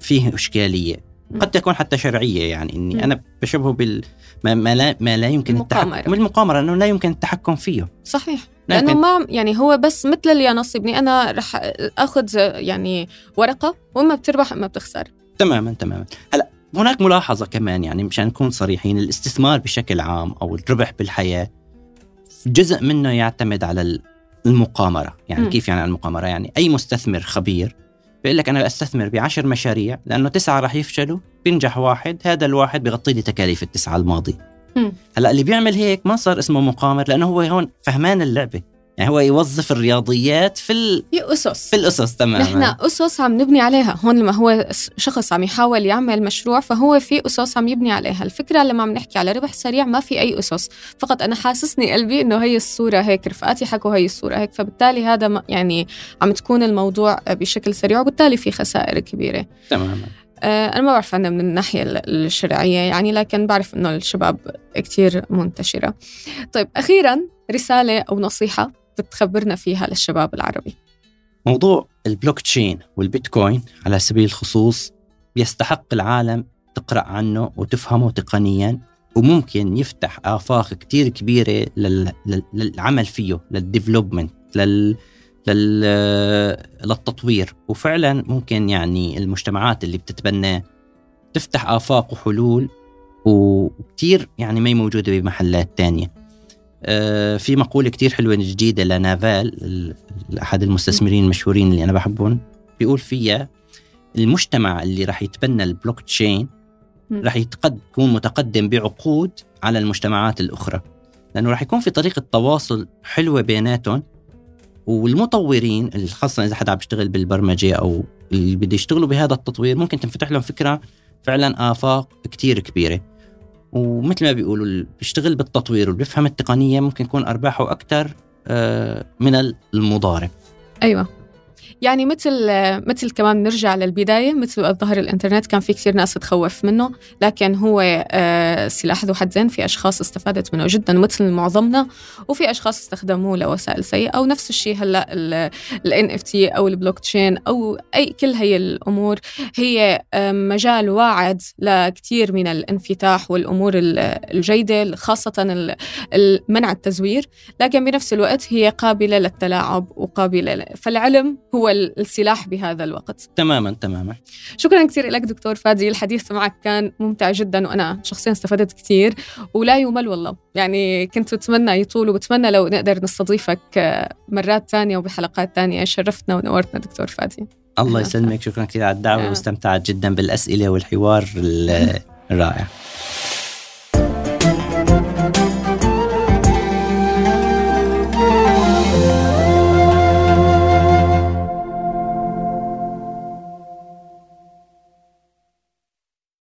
فيه إشكالية، قد تكون حتى شرعية، يعني إني أنا بشبهه ما لا يمكن التحكم، المقامرة، إنه لا يمكن التحكم فيه. صحيح. لأنه ما يعني هو بس مثل اللي ينصبني، أنا رح أخذ يعني ورقة، وإما بتربح إما بتخسر. تماما. هلا هناك ملاحظة كمان، يعني مشان نكون صريحين، الاستثمار بشكل عام أو الربح بالحياة جزء منه يعتمد على المقامرة. يعني كيف يعني المقامرة؟ يعني أي مستثمر خبير بيقول لك أنا أستثمر ب10 مشاريع، لأنه 9 رح يفشلوا، بينجح واحد، هذا الواحد بيغطي لي تكاليف ال9 الماضي. هلأ اللي بيعمل هيك ما صار اسمه مقامر، لأنه هو هون فهمان اللعبة، يعني هو يوظف الرياضيات في الأسس. تماما. نحن أسس عم نبني عليها. هون لما هو شخص عم يحاول يعمل مشروع، فهو في أسس عم يبني عليها. الفكرة لما عم نحكي على ربح سريع ما في أي أسس، فقط أنا حاسسني قلبي إنه هي الصورة هيك، رفقاتي حكوا هي الصورة هيك، فبالتالي هذا يعني عم تكون الموضوع بشكل سريع، وبالتالي في خسائر كبيرة. تماما. أنا ما بعرف عنها من الناحية الشرعية يعني، لكن بعرف إنه الشباب كتير منتشرة. طيب، أخيرا رسالة أو نصيحة بتخبرنا فيها للشباب العربي؟ موضوع البلوكتشين والبيتكوين على سبيل الخصوص يستحق العالم تقرأ عنه وتفهمه تقنياً، وممكن يفتح آفاق كتير كبيرة للعمل فيه، للديفلوبمنت، للتطوير. وفعلاً ممكن يعني المجتمعات اللي بتتبناه تفتح آفاق وحلول وكتير يعني ما موجودة بمحلات تانية. في مقولة كتير حلوة جديدة لنافال، أحد المستثمرين المشهورين اللي أنا بحبهم، بيقول فيها: المجتمع اللي راح يتبنى البلوكتشين راح يكون متقدم بعقود على المجتمعات الأخرى، لأنه راح يكون في طريقة تواصل حلوة بيناتهم. والمطورين خاصة إذا حد عم يشتغل بالبرمجة أو اللي بده يشتغلوا بهذا التطوير، ممكن تنفتح لهم فكرة فعلا آفاق كتير كبيرة. ومثل ما بيقولوا، اللي بيشتغل بالتطوير وبيفهم التقنية ممكن يكون أرباحه أكتر من المضارب. أيوة، يعني مثل كمان نرجع للبداية، مثل الظهر الإنترنت كان في كتير ناس تخوف منه، لكن هو سلاح ذو حدين. في أشخاص استفادت منه جدا مثل معظمنا، وفي أشخاص استخدموه لوسائل سيئة، ونفس الشيء هلأ ال NFT أو البلوكتشين أو أي كل هي الأمور هي مجال واعد لكتير من الانفتاح والأمور الجيدة، خاصة منع التزوير، لكن بنفس الوقت هي قابلة للتلاعب وقابلة، فالعلم هو السلاح بهذا الوقت. تماما. شكرا كتير لك دكتور فادي، الحديث معك كان ممتع جدا، وأنا شخصيا استفدت كتير ولا يمل والله، يعني كنت أتمنى يطول، وبتمنى لو نقدر نستضيفك مرات تانية وبحلقات تانية. شرفتنا ونورتنا دكتور فادي. الله يسلمك، شكرا كتير على الدعوة، واستمتعت جدا بالأسئلة والحوار الرائع.